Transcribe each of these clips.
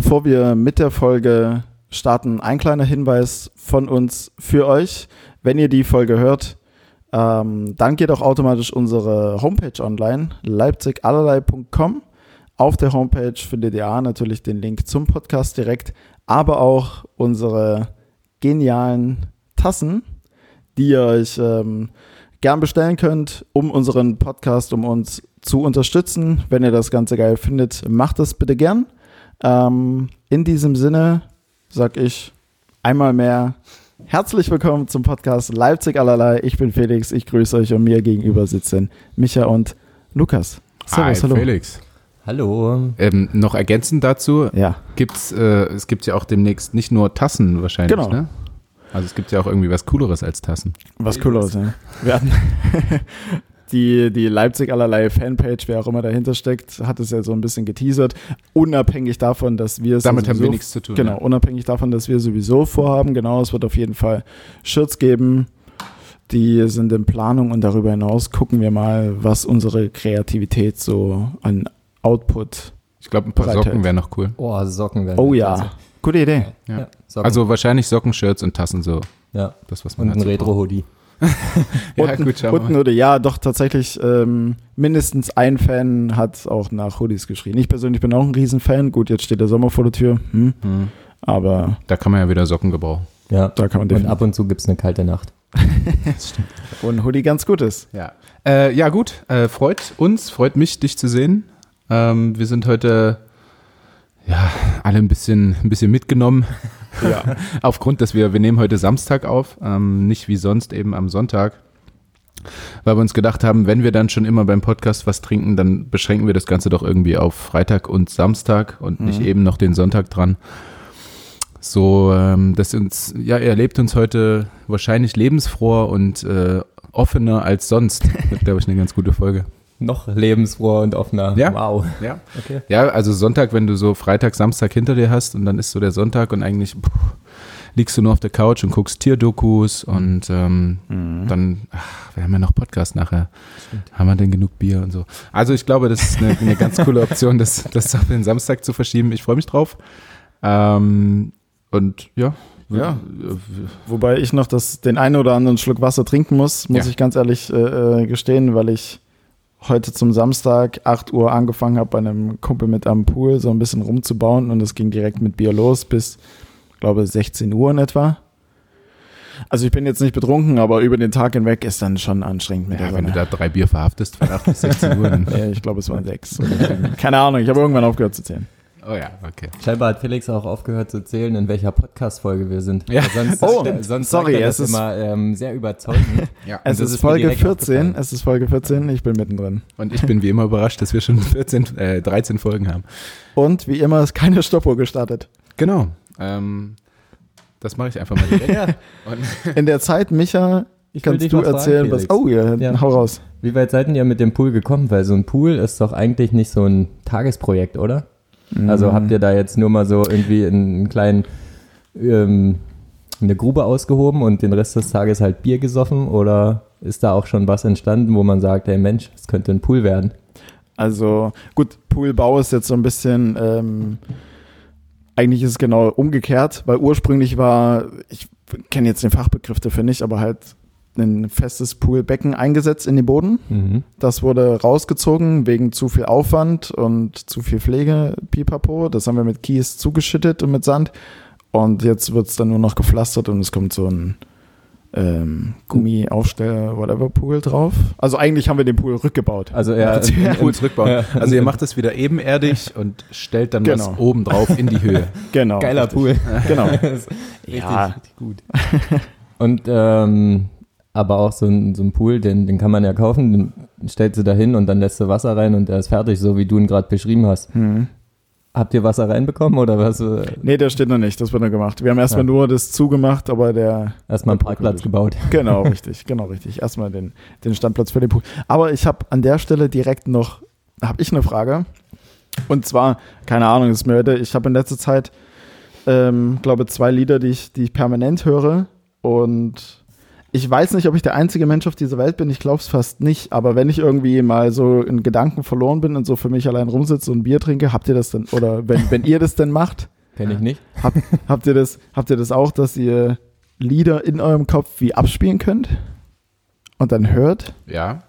Bevor wir mit der Folge starten, ein kleiner Hinweis von uns für euch. Wenn ihr die Folge hört, dann geht auch automatisch unsere Homepage online, leipzigallerlei.com. Auf der Homepage findet ihr natürlich den Link zum Podcast direkt, aber auch unsere genialen Tassen, die ihr euch gern bestellen könnt, um unseren Podcast, um uns zu unterstützen. Wenn ihr das Ganze geil findet, macht das bitte gern. In diesem Sinne sag ich einmal mehr herzlich willkommen zum Podcast Leipzig allerlei. Ich bin Felix, ich grüße euch und mir gegenüber sitzen Micha und Lukas. Servus, hallo. Felix. Hallo. Noch ergänzend dazu, ja. Es gibt ja auch demnächst nicht nur Tassen wahrscheinlich, genau. Ne? Also es gibt ja auch irgendwie was Cooleres als Tassen. Was Cooleres, ja. Wir hatten die Leipzig allerlei Fanpage, wer auch immer dahinter steckt, hat es ja so ein bisschen geteasert. Unabhängig davon, dass wir es damit sowieso, haben wir nichts zu tun. Genau, ja. Unabhängig davon, dass wir sowieso vorhaben. Genau, es wird auf jeden Fall Shirts geben. Die sind in Planung und darüber hinaus gucken wir mal, was unsere Kreativität so an Output. Ich glaube, ein paar Socken wären noch cool. Oh, Socken wären. Oh ja, klasse. Gute Idee. Ja. Ja, also wahrscheinlich Socken, Shirts und Tassen so. Ja. Das was man und ein Retro-Hoodie. Ja, gut, ja, doch tatsächlich mindestens ein Fan hat auch nach Hoodies geschrien. Ich persönlich bin auch ein Riesenfan. Gut, jetzt steht der Sommer vor der Tür. Aber da kann man ja wieder Socken gebrauchen. Ja, da kann man definitiv. Und ab und zu gibt es eine kalte Nacht. Das stimmt. Wo ein Hoodie ganz gut ist. Ja, ja gut. Freut mich, dich zu sehen. Wir sind heute ja alle ein bisschen mitgenommen. Ja. Aufgrund, dass wir nehmen heute Samstag auf, nicht wie sonst eben am Sonntag, weil wir uns gedacht haben, wenn wir dann schon immer beim Podcast was trinken, dann beschränken wir das Ganze doch irgendwie auf Freitag und Samstag und nicht eben noch den Sonntag dran. So, ihr erlebt uns heute wahrscheinlich lebensfroher und offener als sonst. Das ist, glaube ich, eine ganz gute Folge. Noch lebensfroher und offener. Ja. Wow. Ja. Okay. Ja, also Sonntag, wenn du so Freitag, Samstag hinter dir hast und dann ist so der Sonntag und eigentlich liegst du nur auf der Couch und guckst Tierdokus und dann, wir haben ja noch Podcast nachher. Stimmt. Haben wir denn genug Bier und so? Also ich glaube, das ist eine ganz coole Option, das auf den Samstag zu verschieben. Ich freue mich drauf. Und ja. Ja, wobei ich noch den einen oder anderen Schluck Wasser trinken muss ich ganz ehrlich gestehen, weil ich heute zum Samstag 8 Uhr angefangen habe, bei einem Kumpel mit am Pool so ein bisschen rumzubauen und es ging direkt mit Bier los bis, glaube 16 Uhr in etwa. Also ich bin jetzt nicht betrunken, aber über den Tag hinweg ist dann schon anstrengend mit der Sonne. Wenn du da 3 Bier verhaftest von 8 bis 16 Uhr. Ja, ich glaube, es waren 6. Keine Ahnung, ich habe irgendwann aufgehört zu zählen. Oh ja, okay. Scheinbar hat Felix auch aufgehört zu zählen, in welcher Podcast-Folge wir sind. Ja. Sonst sorry, sagt er das immer sehr überzeugend. Ja. Es ist Folge 14, ich bin mittendrin. Und ich bin wie immer überrascht, dass wir schon 13 Folgen haben. Und wie immer ist keine Stoppuhr gestartet. Genau, das mache ich einfach mal direkt. Ja. Und in der Zeit, Micha, kannst du erzählen, was... Oh ja, hau raus. Wie weit seid ihr mit dem Pool gekommen? Weil so ein Pool ist doch eigentlich nicht so ein Tagesprojekt, oder? Also habt ihr da jetzt nur mal so irgendwie einen kleinen, eine Grube ausgehoben und den Rest des Tages halt Bier gesoffen oder ist da auch schon was entstanden, wo man sagt, hey Mensch, das könnte ein Pool werden? Also gut, Poolbau ist jetzt so ein bisschen, eigentlich ist es genau umgekehrt, weil ursprünglich ich kenne jetzt den Fachbegriff dafür nicht, aber halt ein festes Poolbecken eingesetzt in den Boden. Das wurde rausgezogen wegen zu viel Aufwand und zu viel Pflege, pipapo. Das haben wir mit Kies zugeschüttet und mit Sand. Und jetzt wird es dann nur noch gepflastert und es kommt so ein Gummi-Aufstell-Whatever-Pool drauf. Also eigentlich haben wir den Pool rückgebaut. Also Pool zurückbauen. Ja. Also ihr macht das wieder ebenerdig und stellt dann was oben drauf in die Höhe. Genau. Geiler Pool. Genau. Richtig gut. Und aber auch so ein Pool, den kann man ja kaufen, den stellst du da hin und dann lässt du Wasser rein und der ist fertig, so wie du ihn gerade beschrieben hast. Habt ihr Wasser reinbekommen oder was? Nee, der steht noch nicht, das wird noch gemacht. Wir haben erstmal nur das zugemacht, aber erstmal einen Parkplatz gebaut. Genau, richtig, Erstmal den Standplatz für den Pool. Aber ich habe an der Stelle direkt noch, eine Frage. Und zwar, keine Ahnung, ich habe in letzter Zeit, glaube 2 Lieder, die ich permanent höre und Ich weiß nicht, ob ich der einzige Mensch auf dieser Welt bin, ich glaube es fast nicht, aber wenn ich irgendwie mal so in Gedanken verloren bin und so für mich allein rumsitze und ein Bier trinke, habt ihr das denn, oder wenn ihr das denn macht? Kenn ich nicht. Habt ihr das auch, dass ihr Lieder in eurem Kopf wie abspielen könnt und dann hört? Ja.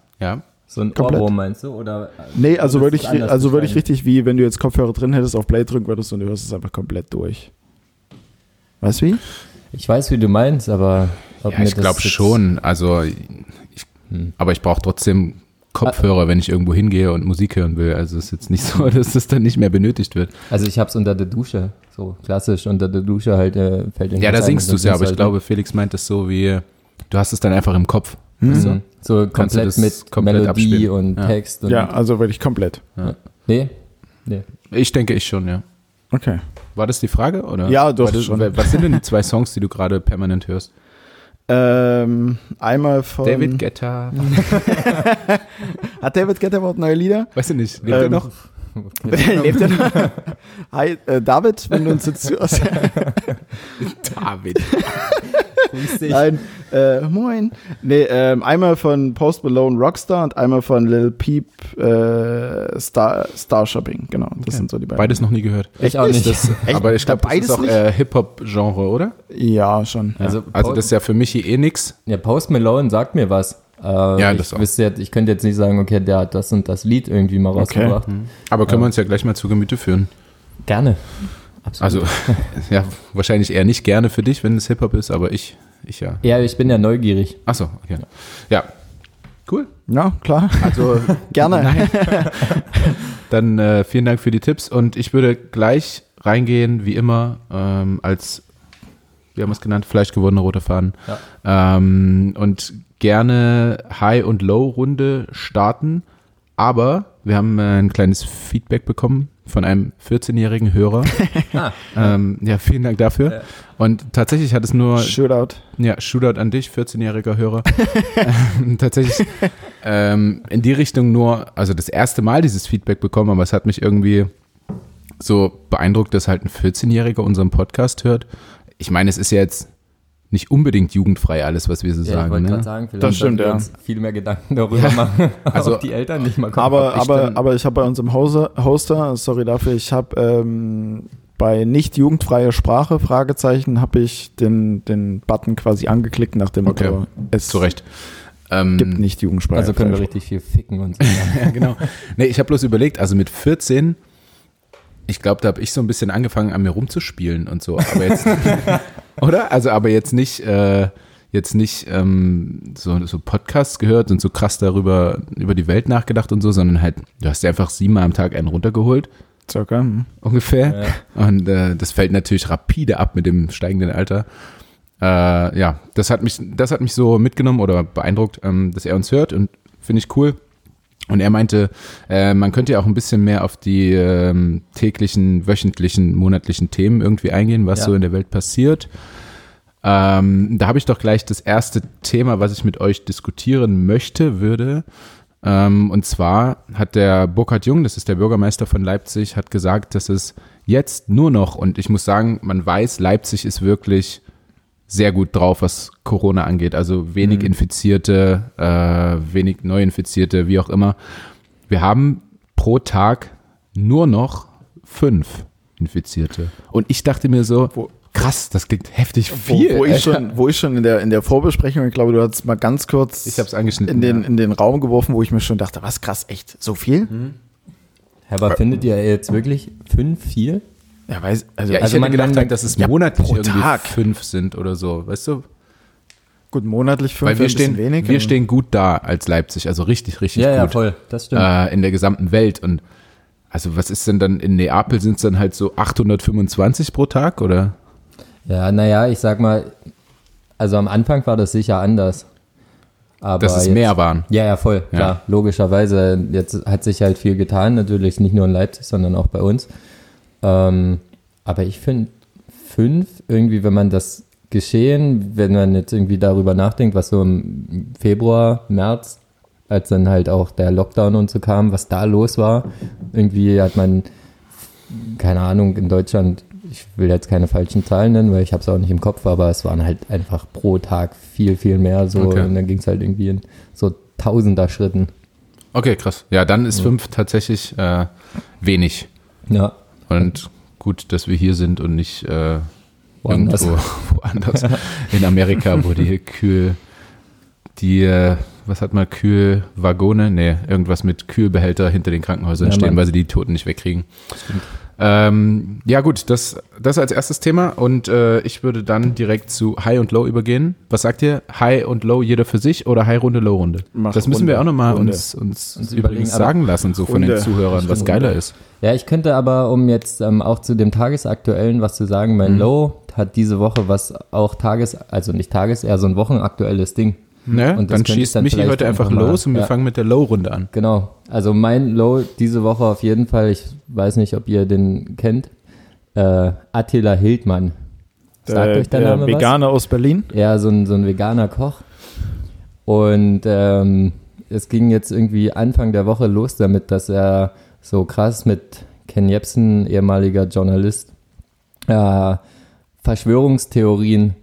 So ein Ohrwurm meinst du? Oder nee, also würde ich richtig, wie wenn du jetzt Kopfhörer drin hättest, auf Play drücken würdest und du hörst es einfach komplett durch. Weißt du wie? Ich weiß, wie du meinst, aber ja, ich glaube schon. Also, aber ich brauche trotzdem Kopfhörer, wenn ich irgendwo hingehe und Musik hören will. Also es ist jetzt nicht so, dass das dann nicht mehr benötigt wird. Also ich habe es unter der Dusche, so klassisch unter der Dusche halt fällt irgendwie. Ja, da singst du es ja, aber ich glaube, Felix meint das so wie, du hast es dann einfach im Kopf. Mhm. Also, so komplett mit Melodie abspielen. Und ja. Text. Und ja, also wirklich komplett. Ja. Nee. Ich denke ich schon, ja. Okay. War das die Frage? Oder? Ja, doch. Was sind denn die 2 Songs, die du gerade permanent hörst? Einmal von David Guetta. Hat David Guetta überhaupt neue Lieder? Weiß ich nicht. Lebt er noch? Lebt er noch? Hi, David, wenn du uns jetzt zuhörst. David. Nein, moin. Nee, einmal von Post Malone Rockstar und einmal von Lil Peep Star Shopping. Genau, das sind so die beiden. Beides noch nie gehört. Ich auch nicht. Aber ich glaube, beides ist auch Hip-Hop-Genre, oder? Ja, schon. Ja. Also das ist ja für mich hier eh nix. Ja, Post Malone sagt mir was. Ich könnte jetzt nicht sagen, okay, der hat das und das Lied irgendwie mal rausgebracht. Okay. Aber können wir uns ja gleich mal zu Gemüte führen. Gerne. Absolut. Also, ja, wahrscheinlich eher nicht gerne für dich, wenn es Hip-Hop ist, aber ich ja. Ja, ich bin ja neugierig. Achso, okay. Ja. Cool. Ja, klar. Also, gerne. Nein. Dann vielen Dank für die Tipps und ich würde gleich reingehen, wie immer, als, wir haben es genannt, fleischgewordene rote Fahnen. Ja. Und gerne High- und Low-Runde starten, aber wir haben ein kleines Feedback bekommen von einem 14-jährigen Hörer. Ja, vielen Dank dafür. Ja. Und tatsächlich hat es nur... Shootout. Ja, Shootout an dich, 14-jähriger Hörer. Tatsächlich in die Richtung nur, also das erste Mal dieses Feedback bekommen, aber es hat mich irgendwie so beeindruckt, dass halt ein 14-Jähriger unseren Podcast hört. Ich meine, es ist ja jetzt nicht unbedingt jugendfrei alles, was wir so sagen. Ich wollte gerade sagen, vielleicht sollten wir uns viel mehr Gedanken darüber machen, also ob die Eltern nicht mal kommen. Aber ich habe bei unserem Hoster, sorry dafür, ich habe bei nicht jugendfreier Sprache, Fragezeichen, habe ich den Button quasi angeklickt, nach dem Motto, es zu Recht. Gibt nicht jugendfreie. Also können wir richtig viel ficken und so. Ja, genau. Nee, ich habe bloß überlegt, also mit 14... Ich glaube, da habe ich so ein bisschen angefangen, an mir rumzuspielen und so. Aber jetzt, oder? Also, aber jetzt nicht so Podcasts gehört und so krass darüber, über die Welt nachgedacht und so, sondern halt, du hast ja einfach 7 Mal am Tag einen runtergeholt. Circa. Ungefähr. Ja. Und das fällt natürlich rapide ab mit dem steigenden Alter. Ja, das hat mich so mitgenommen oder beeindruckt, dass er uns hört und finde ich cool. Und er meinte, man könnte ja auch ein bisschen mehr auf die täglichen, wöchentlichen, monatlichen Themen irgendwie eingehen, was so in der Welt passiert. Da habe ich doch gleich das erste Thema, was ich mit euch diskutieren würde. Und zwar hat der Burkhard Jung, das ist der Bürgermeister von Leipzig, hat gesagt, dass es jetzt nur noch, und ich muss sagen, man weiß, Leipzig ist wirklich sehr gut drauf, was Corona angeht. Also wenig Infizierte, wenig Neuinfizierte, wie auch immer. Wir haben pro Tag nur noch 5 Infizierte. Und ich dachte mir so, krass, das klingt heftig viel. Wo ich schon in der Vorbesprechung, ich glaube, du hattest mal ganz kurz in den Raum geworfen, wo ich mir schon dachte, was krass, echt, so viel? Mhm. Aber findet ihr jetzt wirklich 5 viel? Ja, ich hätte gedacht, dass es monatlich irgendwie 5 sind oder so, weißt du? Gut, monatlich 5 ist wenig. Wir stehen gut da als Leipzig, also richtig, richtig gut. Ja, voll, das stimmt. In der gesamten Welt und also was ist denn dann, in Neapel sind es dann halt so 825 pro Tag, oder? Ja, naja, ich sag mal, also am Anfang war das sicher anders. Aber dass es jetzt mehr waren. Ja, voll, klar, logischerweise. Jetzt hat sich halt viel getan, natürlich nicht nur in Leipzig, sondern auch bei uns. Aber ich finde 5 irgendwie, wenn man das Geschehen, wenn man jetzt irgendwie darüber nachdenkt, was so im Februar, März, als dann halt auch der Lockdown und so kam, was da los war, irgendwie hat man, keine Ahnung, in Deutschland ich will jetzt keine falschen Zahlen nennen, weil ich habe es auch nicht im Kopf, aber es waren halt einfach pro Tag viel, viel mehr so. Okay. Und dann ging es halt irgendwie in so tausender Schritten. Okay, krass. Ja, dann ist 5 tatsächlich wenig. Ja. Und gut, dass wir hier sind und nicht woanders. Woanders. In Amerika, wo die Kühe, was hat man, Kühlwaggone? Nee, irgendwas mit Kühlbehälter hinter den Krankenhäusern stehen, weil sie die Toten nicht wegkriegen. Ja gut, das als erstes Thema und ich würde dann direkt zu High und Low übergehen. Was sagt ihr? High und Low jeder für sich oder High-Runde, Low-Runde? Das müssen wir auch nochmal uns überlegen, sagen lassen, so von den Zuhörern, was geiler ist. Ja, ich könnte aber, um jetzt auch zu dem Tagesaktuellen was zu sagen, mein Low hat diese Woche was auch eher so ein wochenaktuelles Ding. Ne? Und dann schießt Michi heute einfach los und wir fangen mit der Low-Runde an. Genau, also mein Low diese Woche auf jeden Fall, ich weiß nicht, ob ihr den kennt, Attila Hildmann. Sagt euch der Name was? Veganer aus Berlin? Ja, so ein veganer Koch. Und es ging jetzt irgendwie Anfang der Woche los damit, dass er so krass mit Ken Jebsen, ehemaliger Journalist, Verschwörungstheorien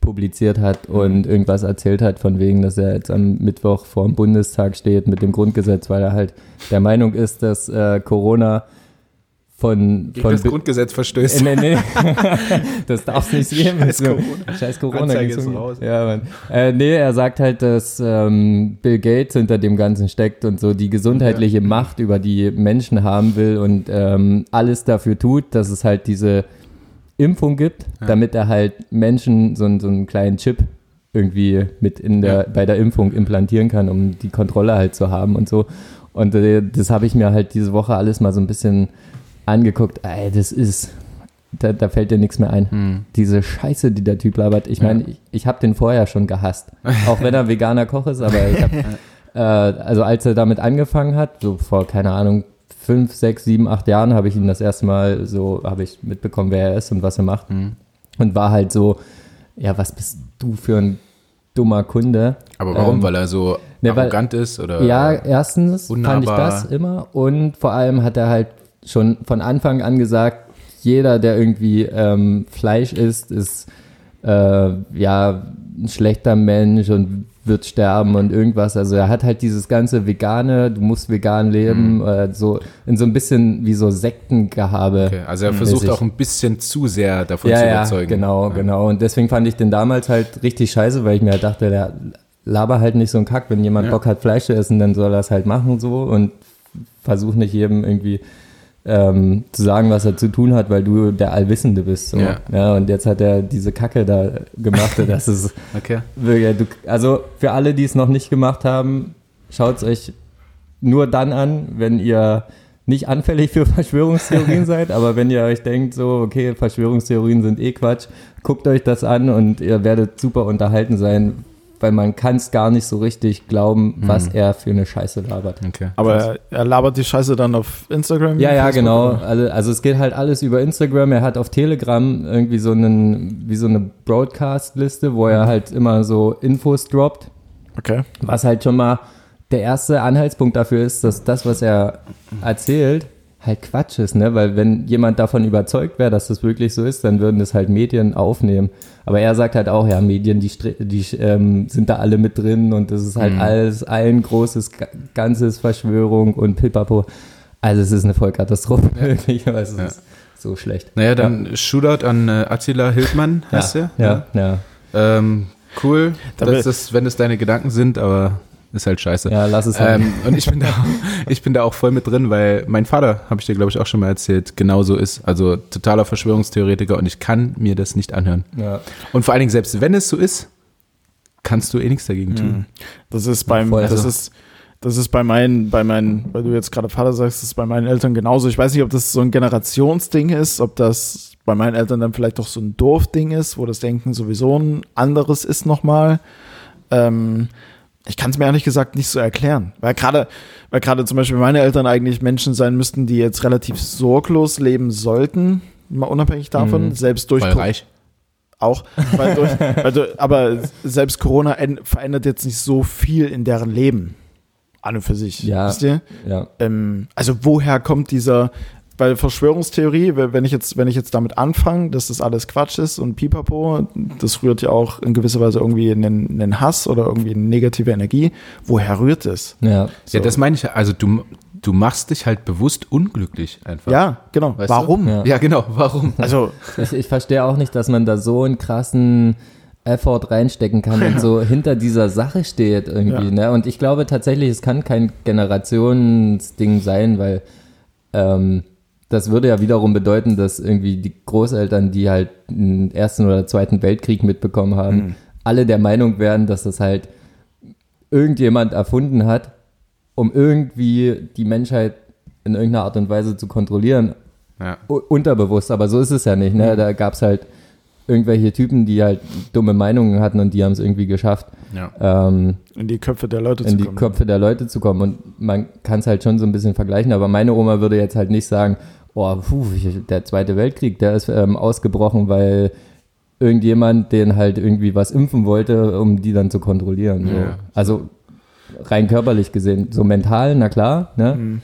publiziert hat und irgendwas erzählt hat von wegen, dass er jetzt am Mittwoch vor dem Bundestag steht mit dem Grundgesetz, weil er halt der Meinung ist, dass Corona gegen das Grundgesetz verstößt. Nee. Das darf es nicht geben. Scheiß Corona. Anzeige ist raus. Ja, Mann. Er sagt halt, dass Bill Gates hinter dem Ganzen steckt und so die gesundheitliche Macht über die Menschen haben will und alles dafür tut, dass es halt diese Impfung gibt, damit er halt Menschen so einen kleinen Chip irgendwie mit bei der Impfung implantieren kann, um die Kontrolle halt zu haben und so. Und das habe ich mir halt diese Woche alles mal so ein bisschen angeguckt. Ey, da fällt dir nichts mehr ein. Hm. Diese Scheiße, die der Typ labert. Ich meine, ich habe den vorher schon gehasst. Auch wenn er veganer Koch ist, aber ich habe, also als er damit angefangen hat, so vor, keine Ahnung, 5, 6, 7, 8 Jahren habe ich ihn das erste Mal mitbekommen, wer er ist und was er macht. Mhm. Und war halt so, ja, was bist du für ein dummer Kunde? Aber warum? Weil er so arrogant ist? Oder? Ja, erstens fand ich das immer. Und vor allem hat er halt schon von Anfang an gesagt, jeder, der irgendwie Fleisch isst, ist ein schlechter Mensch und wird sterben und irgendwas. Also er hat halt dieses ganze Vegane, du musst vegan leben, so in so ein bisschen wie so Sektengehabe. Okay, also er versucht auch ein bisschen zu sehr davon zu überzeugen. Genau. Und deswegen fand ich den damals halt richtig scheiße, weil ich mir halt dachte, der laber halt nicht so einen Kack. Wenn jemand Bock hat, Fleisch zu essen, dann soll er es halt machen so und versuch nicht jedem irgendwie zu sagen, was er zu tun hat, weil du der Allwissende bist. So. Yeah. Ja, und jetzt hat er diese Kacke da gemacht. Das ist also für alle, die es noch nicht gemacht haben, schaut es euch nur dann an, wenn ihr nicht anfällig für Verschwörungstheorien seid, aber wenn ihr euch denkt, so, okay, Verschwörungstheorien sind eh Quatsch, guckt euch das an und ihr werdet super unterhalten sein, weil man kann es gar nicht so richtig glauben, was er für eine Scheiße labert. Okay. Aber er labert die Scheiße dann auf Instagram? Ja, Facebook, genau. Oder? Also es geht halt alles über Instagram. Er hat auf Telegram irgendwie so eine Broadcast-Liste, wo er halt immer so Infos droppt. Okay. Was halt schon mal der erste Anhaltspunkt dafür ist, dass das, was er erzählt, halt Quatsch ist, ne? Weil wenn jemand davon überzeugt wäre, dass das wirklich so ist, dann würden das halt Medien aufnehmen. Aber er sagt halt auch, ja, Medien, die sind da alle mit drin und das ist halt alles ein großes, ganzes Verschwörung und Pipapo. Also es ist eine Vollkatastrophe, wirklich, aber es ist so schlecht. Naja, dann Shootout an Attila Hildmann, heißt er. Ja. Cool, wenn es deine Gedanken sind, aber ist halt scheiße. Ja, lass es halt. Und ich bin da auch voll mit drin, weil mein Vater, habe ich dir, glaube ich, auch schon mal erzählt, genauso ist. Also totaler Verschwörungstheoretiker und ich kann mir das nicht anhören. Ja. Und vor allen Dingen, selbst wenn es so ist, kannst du eh nichts dagegen tun. Weil du jetzt gerade Vater sagst, das ist bei meinen Eltern genauso. Ich weiß nicht, ob das so ein Generationsding ist, ob das bei meinen Eltern dann vielleicht auch so ein Dorfding ist, wo das Denken sowieso ein anderes ist nochmal. Ich kann es mir ehrlich gesagt nicht so erklären, weil gerade zum Beispiel meine Eltern eigentlich Menschen sein müssten, die jetzt relativ sorglos leben sollten, mal unabhängig davon, selbst durch reich. Auch, aber selbst Corona verändert jetzt nicht so viel in deren Leben, an und für sich, wisst ihr? Ja. Also woher kommt dieser bei Verschwörungstheorie, wenn ich jetzt damit anfange, dass das alles Quatsch ist und Pipapo, das rührt ja auch in gewisser Weise irgendwie einen Hass oder irgendwie eine negative Energie. Woher rührt es? Ja, so. Ja, das meine ich. Also du machst dich halt bewusst unglücklich einfach. Ja, genau. Weißt warum? Ja. Ja, genau. Warum? Also ich verstehe auch nicht, dass man da so einen krassen Effort reinstecken kann und so hinter dieser Sache steht irgendwie. Ja. Ne? Und ich glaube tatsächlich, es kann kein Generationsding sein, weil das würde ja wiederum bedeuten, dass irgendwie die Großeltern, die halt den Ersten oder Zweiten Weltkrieg mitbekommen haben, alle der Meinung wären, dass das halt irgendjemand erfunden hat, um irgendwie die Menschheit in irgendeiner Art und Weise zu kontrollieren. Ja. Unterbewusst, aber so ist es ja nicht. Ne? Da gab es halt irgendwelche Typen, die halt dumme Meinungen hatten und die haben es irgendwie geschafft, in die Köpfe der Leute zu kommen. Und man kann es halt schon so ein bisschen vergleichen, aber meine Oma würde jetzt halt nicht sagen, der Zweite Weltkrieg, der ist ausgebrochen, weil irgendjemand den halt irgendwie was impfen wollte, um die dann zu kontrollieren. So. Ja. Also rein körperlich gesehen, so mental, na klar, ne?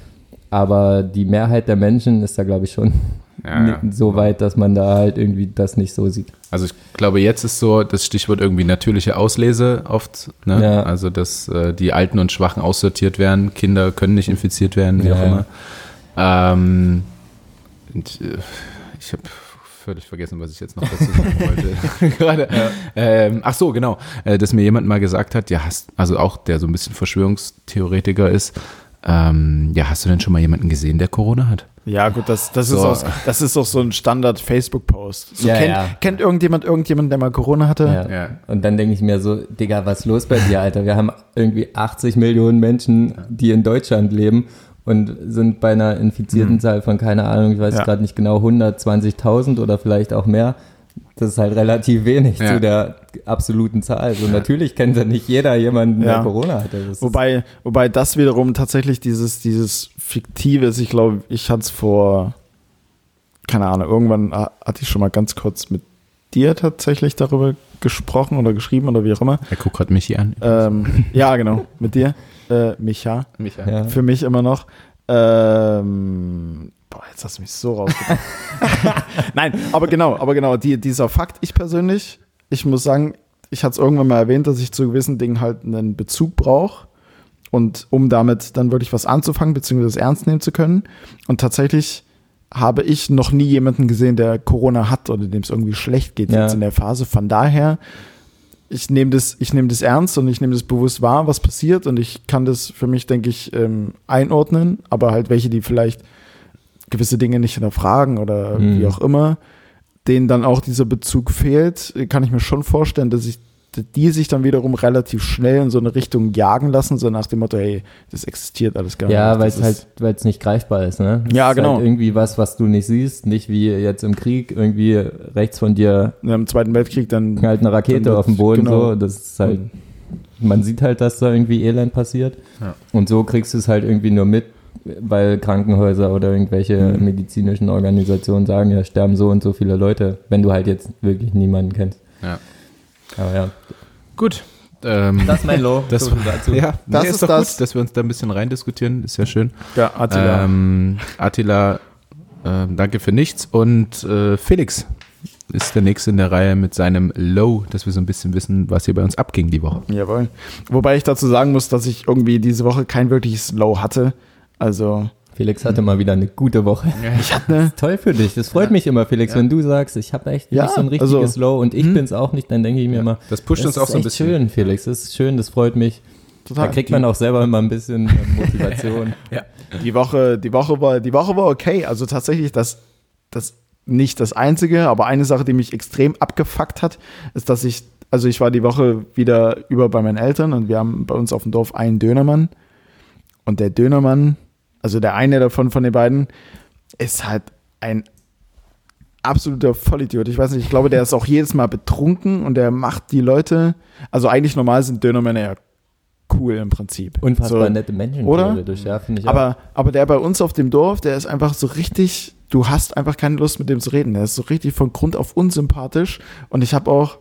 Aber die Mehrheit der Menschen ist da, glaube ich, schon so weit, dass man da halt irgendwie das nicht so sieht. Also ich glaube, jetzt ist so das Stichwort irgendwie natürliche Auslese oft, ne? Ja. Also dass die Alten und Schwachen aussortiert werden, Kinder können nicht infiziert werden, wie auch immer. Ich habe völlig vergessen, was ich jetzt noch dazu sagen wollte. Gerade. Ja. Ach so, genau, dass mir jemand mal gesagt hat, also auch der so ein bisschen Verschwörungstheoretiker ist, hast du denn schon mal jemanden gesehen, der Corona hat? Ja, gut, das ist auch so ein Standard-Facebook-Post. So, kennt irgendjemanden, der mal Corona hatte? Ja. Ja. Und dann denke ich mir so, Digga, was ist los bei dir, Alter? Wir haben irgendwie 80 Millionen Menschen, die in Deutschland leben und sind bei einer infizierten Zahl von, keine Ahnung, ich weiß gerade nicht genau, 120.000 oder vielleicht auch mehr. Das ist halt relativ wenig zu der absoluten Zahl. Also natürlich kennt ja nicht jeder jemanden, der Corona hatte. Wobei das wiederum tatsächlich dieses Fiktive ist. Ich glaube, ich hatte es vor, keine Ahnung, irgendwann hatte ich schon mal ganz kurz mit dir tatsächlich darüber gesprochen oder geschrieben oder wie auch immer. Er guckt gerade Michi an. Ja, genau, mit dir. Micha. Ja. Für mich immer noch. Boah, jetzt hast du mich so rausgebracht. Nein, aber genau, dieser Fakt, ich muss sagen, ich hatte es irgendwann mal erwähnt, dass ich zu gewissen Dingen halt einen Bezug brauche und um damit dann wirklich was anzufangen, beziehungsweise ernst nehmen zu können. Und tatsächlich habe ich noch nie jemanden gesehen, der Corona hat oder dem es irgendwie schlecht geht jetzt in der Phase. Von daher, ich nehme das ernst und ich nehme das bewusst wahr, was passiert, und ich kann das für mich, denke ich, einordnen, aber halt welche, die vielleicht gewisse Dinge nicht hinterfragen oder wie auch immer, denen dann auch dieser Bezug fehlt, kann ich mir schon vorstellen, dass die sich dann wiederum relativ schnell in so eine Richtung jagen lassen, so nach dem Motto, hey, das existiert alles gar nicht. Ja, weil es nicht greifbar ist, ne? Das ist genau. Halt irgendwie was du nicht siehst, nicht wie jetzt im Krieg, irgendwie rechts von dir. Ja, im Zweiten Weltkrieg dann halt eine Rakete auf dem Boden, so, das ist halt, man sieht halt, dass da irgendwie Elend passiert. Ja. Und so kriegst du es halt irgendwie nur mit, weil Krankenhäuser oder irgendwelche medizinischen Organisationen sagen, ja, sterben so und so viele Leute, wenn du halt jetzt wirklich niemanden kennst. Ja. Aber ja. Gut. Das ist mein Low. Das ist gut, dass wir uns da ein bisschen reindiskutieren, ist ja schön. Ja, Attila. Danke für nichts. Und Felix ist der Nächste in der Reihe mit seinem Low, dass wir so ein bisschen wissen, was hier bei uns abging die Woche. Jawohl. Wobei ich dazu sagen muss, dass ich irgendwie diese Woche kein wirkliches Low hatte. Also Felix hatte mal wieder eine gute Woche. Das ist toll für dich. Das freut mich immer, Felix, wenn du sagst, ich habe echt nicht so ein richtiges Low und ich bin's auch nicht, dann denke ich mir immer, das pusht uns auch so ein bisschen. Das ist schön, Felix, das ist schön, das freut mich. Total. Da kriegt man auch selber immer ein bisschen Motivation. Die Woche war okay, also tatsächlich das nicht das Einzige, aber eine Sache, die mich extrem abgefuckt hat, ist, dass ich war die Woche wieder über bei meinen Eltern und wir haben bei uns auf dem Dorf einen Dönermann, und der Dönermann, also der eine davon von den beiden, ist halt ein absoluter Vollidiot. Ich weiß nicht, ich glaube, der ist auch jedes Mal betrunken und der macht die Leute, also eigentlich normal sind Dönermänner ja cool im Prinzip. Unfassbar so, nette Menschen. Oder? Finde ich aber der bei uns auf dem Dorf, der ist einfach so richtig, du hast einfach keine Lust mit dem zu reden. Der ist so richtig von Grund auf unsympathisch, und ich habe auch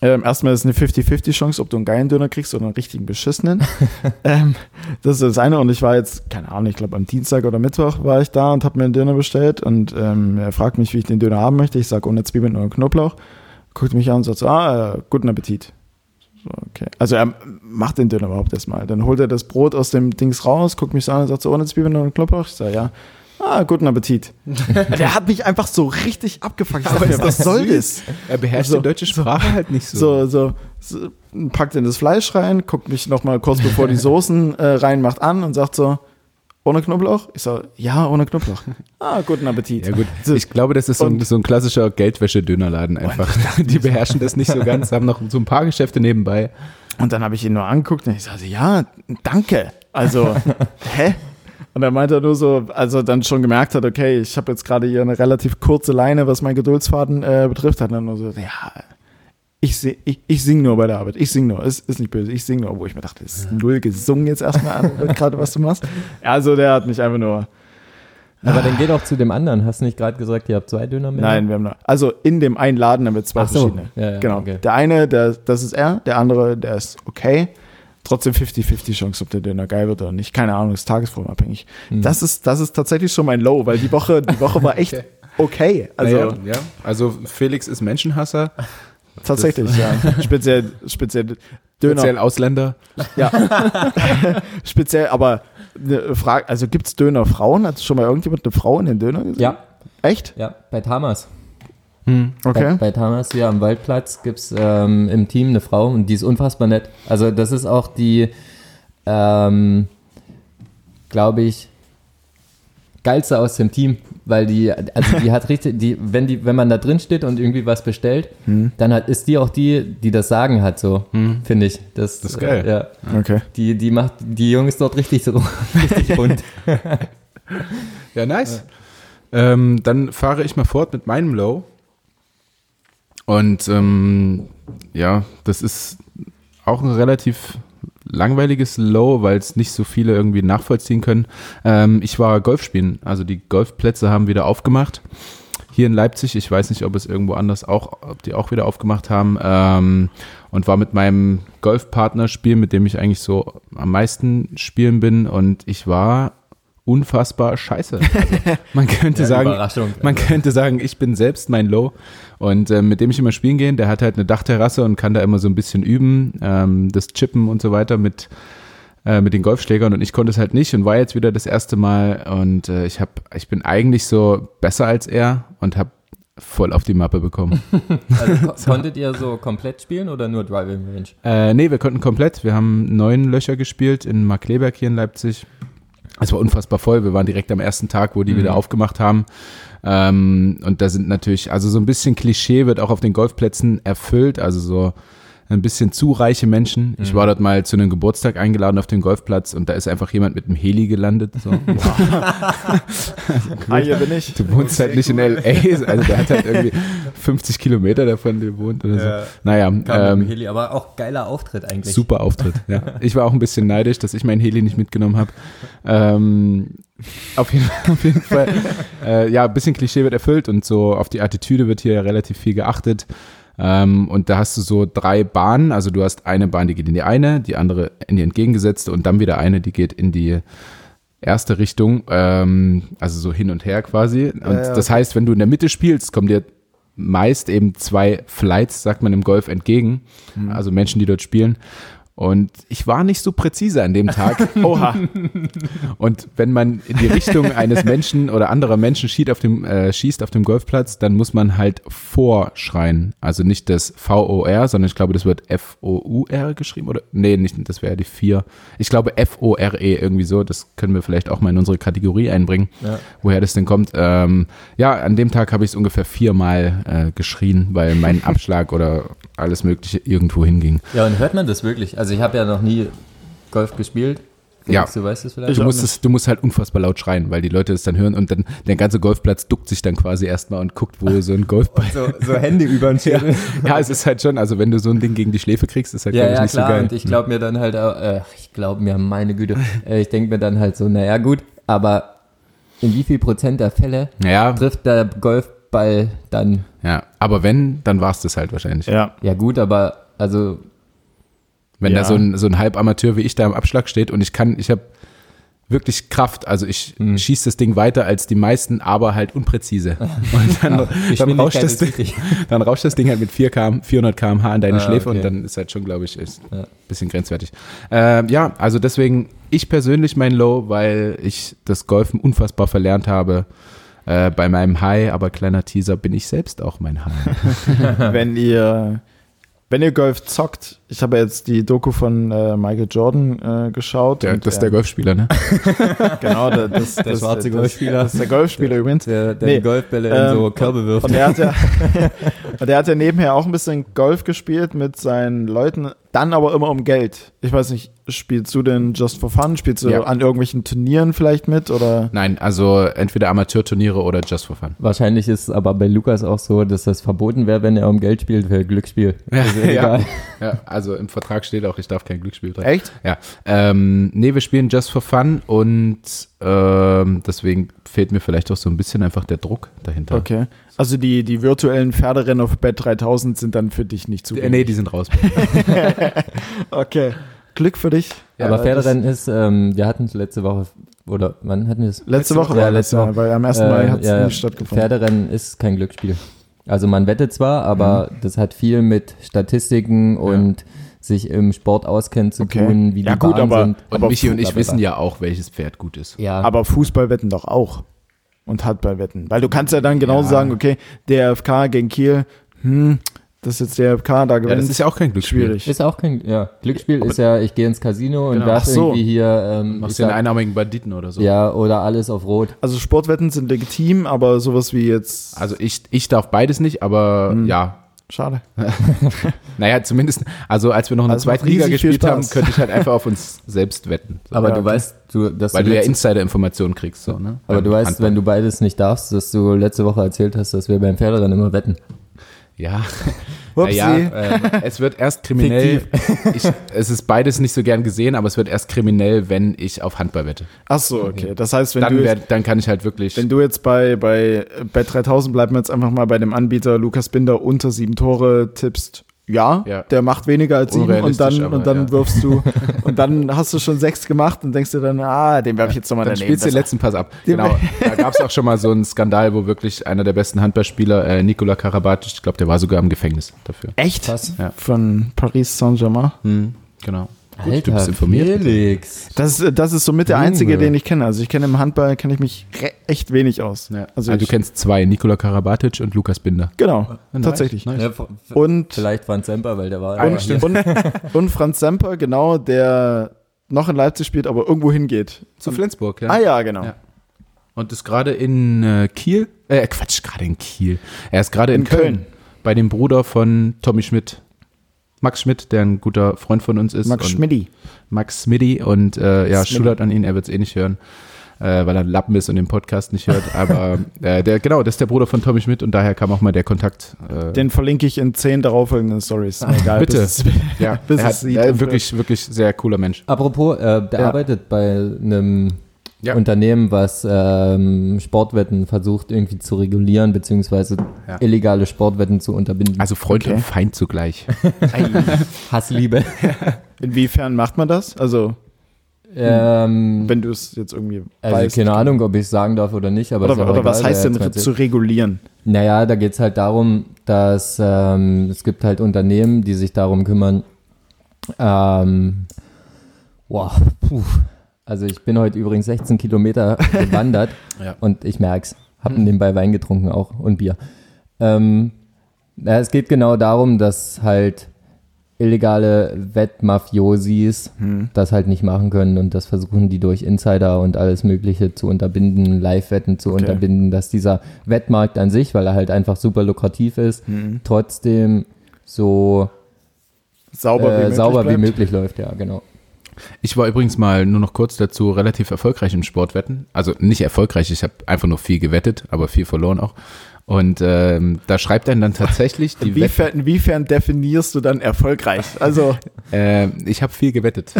Erstmal ist es eine 50-50-Chance, ob du einen geilen Döner kriegst oder einen richtigen beschissenen. Das ist das eine. Und ich war jetzt, keine Ahnung, ich glaube am Dienstag oder Mittwoch war ich da und habe mir einen Döner bestellt. Und er fragt mich, wie ich den Döner haben möchte. Ich sage, ohne Zwiebeln oder Knoblauch. Guckt mich an und sagt so, guten Appetit. So, okay. Also er macht den Döner überhaupt erstmal. Dann holt er das Brot aus dem Dings raus, guckt mich an und sagt so, ohne Zwiebeln oder Knoblauch. Ich sage, ja. Guten Appetit. Der hat mich einfach so richtig abgefuckt. Aber mir, was soll das? Er beherrscht die deutsche Sprache halt nicht so. So packt in das Fleisch rein, guckt mich nochmal kurz bevor die Soßen reinmacht an und sagt so, ohne Knoblauch? Ich so, ja, ohne Knoblauch. Guten Appetit. Ja gut, ich glaube, das ist so ein klassischer Geldwäsche-Dönerladen einfach. Die beherrschen das nicht so ganz, haben noch so ein paar Geschäfte nebenbei. Und dann habe ich ihn nur angeguckt und ich sagte, ja, danke. Also, hä? Und er meinte nur so, als er dann schon gemerkt hat, okay, ich habe jetzt gerade hier eine relativ kurze Leine, was mein Geduldsfaden betrifft, hat dann nur so, ja, ich singe nur bei der Arbeit, ich singe nur, es ist nicht böse, ich singe nur, wo ich mir dachte, es ist null gesungen jetzt erstmal, gerade was du machst. Also der hat mich einfach nur... Aber dann geh doch zu dem anderen. Hast du nicht gerade gesagt, ihr habt zwei Döner mehr? Nein, wir haben nur. Also in dem einen Laden haben wir zwei verschiedene. Ja, genau. Okay. Der eine, das ist er, der andere, der ist okay. Trotzdem 50-50 Chance, ob der Döner geil wird oder nicht. Keine Ahnung, ist tagesformabhängig. Mhm. Das ist tatsächlich schon mein Low, weil die Woche war echt okay. Also, ja. Also Felix ist Menschenhasser. Tatsächlich, ja. Speziell Döner. Speziell Ausländer. Ja. Speziell, aber eine Frage, also gibt's Dönerfrauen? Hat schon mal irgendjemand eine Frau in den Döner gesehen? Ja. Echt? Ja, bei Tamas. Okay. Bei Thomas hier am Waldplatz gibt es im Team eine Frau und die ist unfassbar nett. Also das ist auch die, glaube ich, geilste aus dem Team, weil die hat richtig, wenn man da drin steht und irgendwie was bestellt, dann ist die auch die das Sagen hat, so, finde ich. Das ist geil. Ja. Okay. Die macht die Jungs dort richtig so richtig rund. Ja, nice. Ja. Dann fahre ich mal fort mit meinem Low. Und ja, das ist auch ein relativ langweiliges Low, weil es nicht so viele irgendwie nachvollziehen können. Ich war Golf spielen, also die Golfplätze haben wieder aufgemacht. Hier in Leipzig, ich weiß nicht, ob es irgendwo anders auch, ob die auch wieder aufgemacht haben. Und war mit meinem Golfpartner spielen, mit dem ich eigentlich so am meisten spielen bin. Und ich war unfassbar scheiße. Also, man könnte sagen, ich bin selbst mein Low. Und mit dem ich immer spielen gehe, der hat halt eine Dachterrasse und kann da immer so ein bisschen üben, das Chippen und so weiter mit den Golfschlägern, und ich konnte es halt nicht und war jetzt wieder das erste Mal, und ich bin eigentlich so besser als er und habe voll auf die Mappe bekommen. Also, konntet ihr so komplett spielen oder nur Driving Range? Nee, wir konnten komplett. Wir haben 9 Löcher gespielt in Markkleeberg hier in Leipzig. Es war unfassbar voll. Wir waren direkt am ersten Tag, wo die wieder aufgemacht haben. Und da sind natürlich, also so ein bisschen Klischee wird auch auf den Golfplätzen erfüllt. Also so ein bisschen zu reiche Menschen. Ich war dort mal zu einem Geburtstag eingeladen auf den Golfplatz und da ist einfach jemand mit einem Heli gelandet. So. Wow. Hier bin ich. Du wohnst halt nicht in L.A. Also der hat halt irgendwie 50 Kilometer davon gewohnt oder so. Naja. Mit dem Heli, aber auch geiler Auftritt eigentlich. Super Auftritt, ja. Ich war auch ein bisschen neidisch, dass ich meinen Heli nicht mitgenommen habe. Auf jeden Fall. Ja, ein bisschen Klischee wird erfüllt und so auf die Attitüde wird hier relativ viel geachtet. Und da hast du so 3 Bahnen, also du hast eine Bahn, die geht in die eine, die andere in die entgegengesetzte und dann wieder eine, die geht in die erste Richtung, also so hin und her quasi. Und das heißt, wenn du in der Mitte spielst, kommen dir meist eben 2 Flights, sagt man im Golf, entgegen, also Menschen, die dort spielen. Und ich war nicht so präzise an dem Tag. Oha. Und wenn man in die Richtung eines Menschen oder anderer Menschen schießt auf dem Golfplatz, dann muss man halt vorschreien. Also nicht das V-O-R, sondern ich glaube, das wird F-O-U-R geschrieben. Oder nee, nicht, das wäre die 4. Ich glaube F-O-R-E irgendwie so. Das können wir vielleicht auch mal in unsere Kategorie einbringen, woher das denn kommt. Ja, an dem Tag habe ich es ungefähr 4-mal geschrien, weil mein Abschlag oder alles Mögliche irgendwo hinging. Ja, und hört man das wirklich? Also ich habe ja noch nie Golf gespielt. Felix, ja. Du weißt es vielleicht. Du musst halt unfassbar laut schreien, weil die Leute das dann hören und dann der ganze Golfplatz duckt sich dann quasi erstmal und guckt, wo so ein Golfball. So Hände über den Schädel. Ja, es ist halt schon, also wenn du so ein Ding gegen die Schläfe kriegst, ist halt glaube ich nicht klar, so geil. Und ich glaube mir dann halt, meine Güte, ich denke mir dann halt so, naja gut, aber in wie viel Prozent der Fälle trifft der Golf Fußball dann. Ja, aber wenn, dann war es das halt wahrscheinlich. Ja, ja gut, aber also. Wenn ja. Da so ein Halbamateur wie ich da am Abschlag steht und ich habe wirklich Kraft, also ich schieße das Ding weiter als die meisten, aber halt unpräzise. Und dann rauscht das Ding halt mit 400 km/h an deine Schläfe, okay. Und dann ist halt schon, glaube ich, ein bisschen grenzwertig. Ja, also deswegen, ich persönlich mein Low, weil ich das Golfen unfassbar verlernt habe. Bei meinem High, aber kleiner Teaser, bin ich selbst auch mein High. Wenn ihr Golf zockt, ich habe jetzt die Doku von Michael Jordan geschaut. Das ist der Golfspieler, ne? Genau, der schwarze Golfspieler. Das ist der Golfspieler übrigens. Der Golfbälle in so Körbe wirft. Und der hat ja nebenher auch ein bisschen Golf gespielt mit seinen Leuten, dann aber immer um Geld. Ich weiß nicht, spielst du denn just for fun? Spielst du an irgendwelchen Turnieren vielleicht mit? Oder? Nein, also entweder Amateurturniere oder just for fun. Wahrscheinlich ist es aber bei Lukas auch so, dass das verboten wäre, wenn er um Geld spielt, für Glücksspiel. Ja, also egal. Ja, also im Vertrag steht auch, ich darf kein Glücksspiel treiben. Echt? Ja. Nee, wir spielen just for fun und deswegen fehlt mir vielleicht auch so ein bisschen einfach der Druck dahinter. Okay. Also die virtuellen Pferderennen auf Bet 3000 sind dann für dich nicht zugänglich? Nee, die sind raus. Okay. Glück für dich. Ja, aber Pferderennen ist, wir hatten es letzte Woche, oder wann hatten wir es? Letzte Woche. Weil am ersten Mal hat es nicht stattgefunden. Pferderennen ist kein Glücksspiel. Also man wettet zwar, aber das hat viel mit Statistiken und sich im Sport auskennen zu tun, wie die Bahnen sind. Und Michi und ich wissen ja auch, welches Pferd gut ist. Ja. Aber Fußball wetten doch auch. Und Handball wetten. Weil du kannst ja dann genau sagen, okay, DFK gegen Kiel, das ist jetzt der FK da gewesen. Ja, das ist ja auch kein Glücksspiel. Schwierig. Ist auch kein, Glücksspiel aber ist ja, ich gehe ins Casino und werfe irgendwie hier. Machst du einen einarmigen Banditen oder so. Ja, oder alles auf Rot. Also Sportwetten sind legitim, aber sowas wie jetzt. Also ich darf beides nicht, aber ja. Schade. Naja, zumindest, also als wir noch in der zweiten Liga gespielt haben, könnte ich halt einfach auf uns selbst wetten. So. Aber du weißt, dass weil du ja Insider-Informationen kriegst. So, ne? Aber du weißt, Handball. Wenn du beides nicht darfst, dass du letzte Woche erzählt hast, dass wir beim Pferderennen immer wetten. Ja, es wird erst kriminell, es ist beides nicht so gern gesehen, aber es wird erst kriminell, wenn ich auf Handball wette. Ach so, okay. Das heißt, dann kann ich halt wirklich. Wenn du jetzt bei 3000, bleiben wir jetzt einfach mal bei dem Anbieter Lukas Binder unter 7 Tore tippst, der macht weniger als 7 und dann wirfst du und dann hast du schon 6 gemacht und denkst dir dann, den werf ich jetzt nochmal daneben. Dann spielst du den letzten Pass ab. Genau, da gab es auch schon mal so einen Skandal, wo wirklich einer der besten Handballspieler, Nikola Karabatić, ich glaube, der war sogar im Gefängnis dafür. Echt? Ja. Von Paris Saint-Germain? Genau. Gut, Alter, du bist informiert. Felix. Das ist somit der einzige, den ich kenne. Also ich kenne im Handball, kenne ich mich echt wenig aus. Ja. Also du kennst 2, Nikola Karabatić und Lukas Binder. Genau, tatsächlich. Nice. Ja, und vielleicht Franz Semper, weil der war. Und Franz Semper, genau, der noch in Leipzig spielt, aber irgendwo hingeht. Zu Flensburg, ja. Ah ja, genau. Ja. Und ist gerade in Kiel. Gerade in Kiel. Er ist gerade in Köln. Bei dem Bruder von Tommy Schmidt. Max Schmidt, der ein guter Freund von uns ist. Max Schmidti. Und Schulert an ihn, er wird es eh nicht hören, weil er ein Lappen ist und den Podcast nicht hört. Aber das ist der Bruder von Tommy Schmidt und daher kam auch mal der Kontakt. Den verlinke ich in 10 darauffolgenden Stories. Egal, bitte. Wirklich, wirklich sehr cooler Mensch. Apropos, der arbeitet bei einem Unternehmen, was Sportwetten versucht irgendwie zu regulieren, beziehungsweise illegale Sportwetten zu unterbinden. Also Freund und Feind zugleich. Hassliebe. Inwiefern macht man das? Also wenn du es jetzt irgendwie weißt. Keine Ahnung, ob ich es sagen darf oder nicht. Oder was heißt denn zu regulieren? Naja, da geht es halt darum, dass es gibt halt Unternehmen, die sich darum kümmern. Also ich bin heute übrigens 16 Kilometer gewandert und ich merk's. Hab nebenbei Wein getrunken auch und Bier. Es geht genau darum, dass halt illegale Wettmafiosis das halt nicht machen können und das versuchen die durch Insider und alles Mögliche zu unterbinden, Live-Wetten zu unterbinden, dass dieser Wettmarkt an sich, weil er halt einfach super lukrativ ist, trotzdem so sauber wie möglich läuft, ja genau. Ich war übrigens mal, nur noch kurz dazu, relativ erfolgreich im Sportwetten. Also nicht erfolgreich, ich habe einfach nur viel gewettet, aber viel verloren auch. Und da schreibt er dann tatsächlich die Inwiefern definierst du dann erfolgreich? Also ich habe viel gewettet.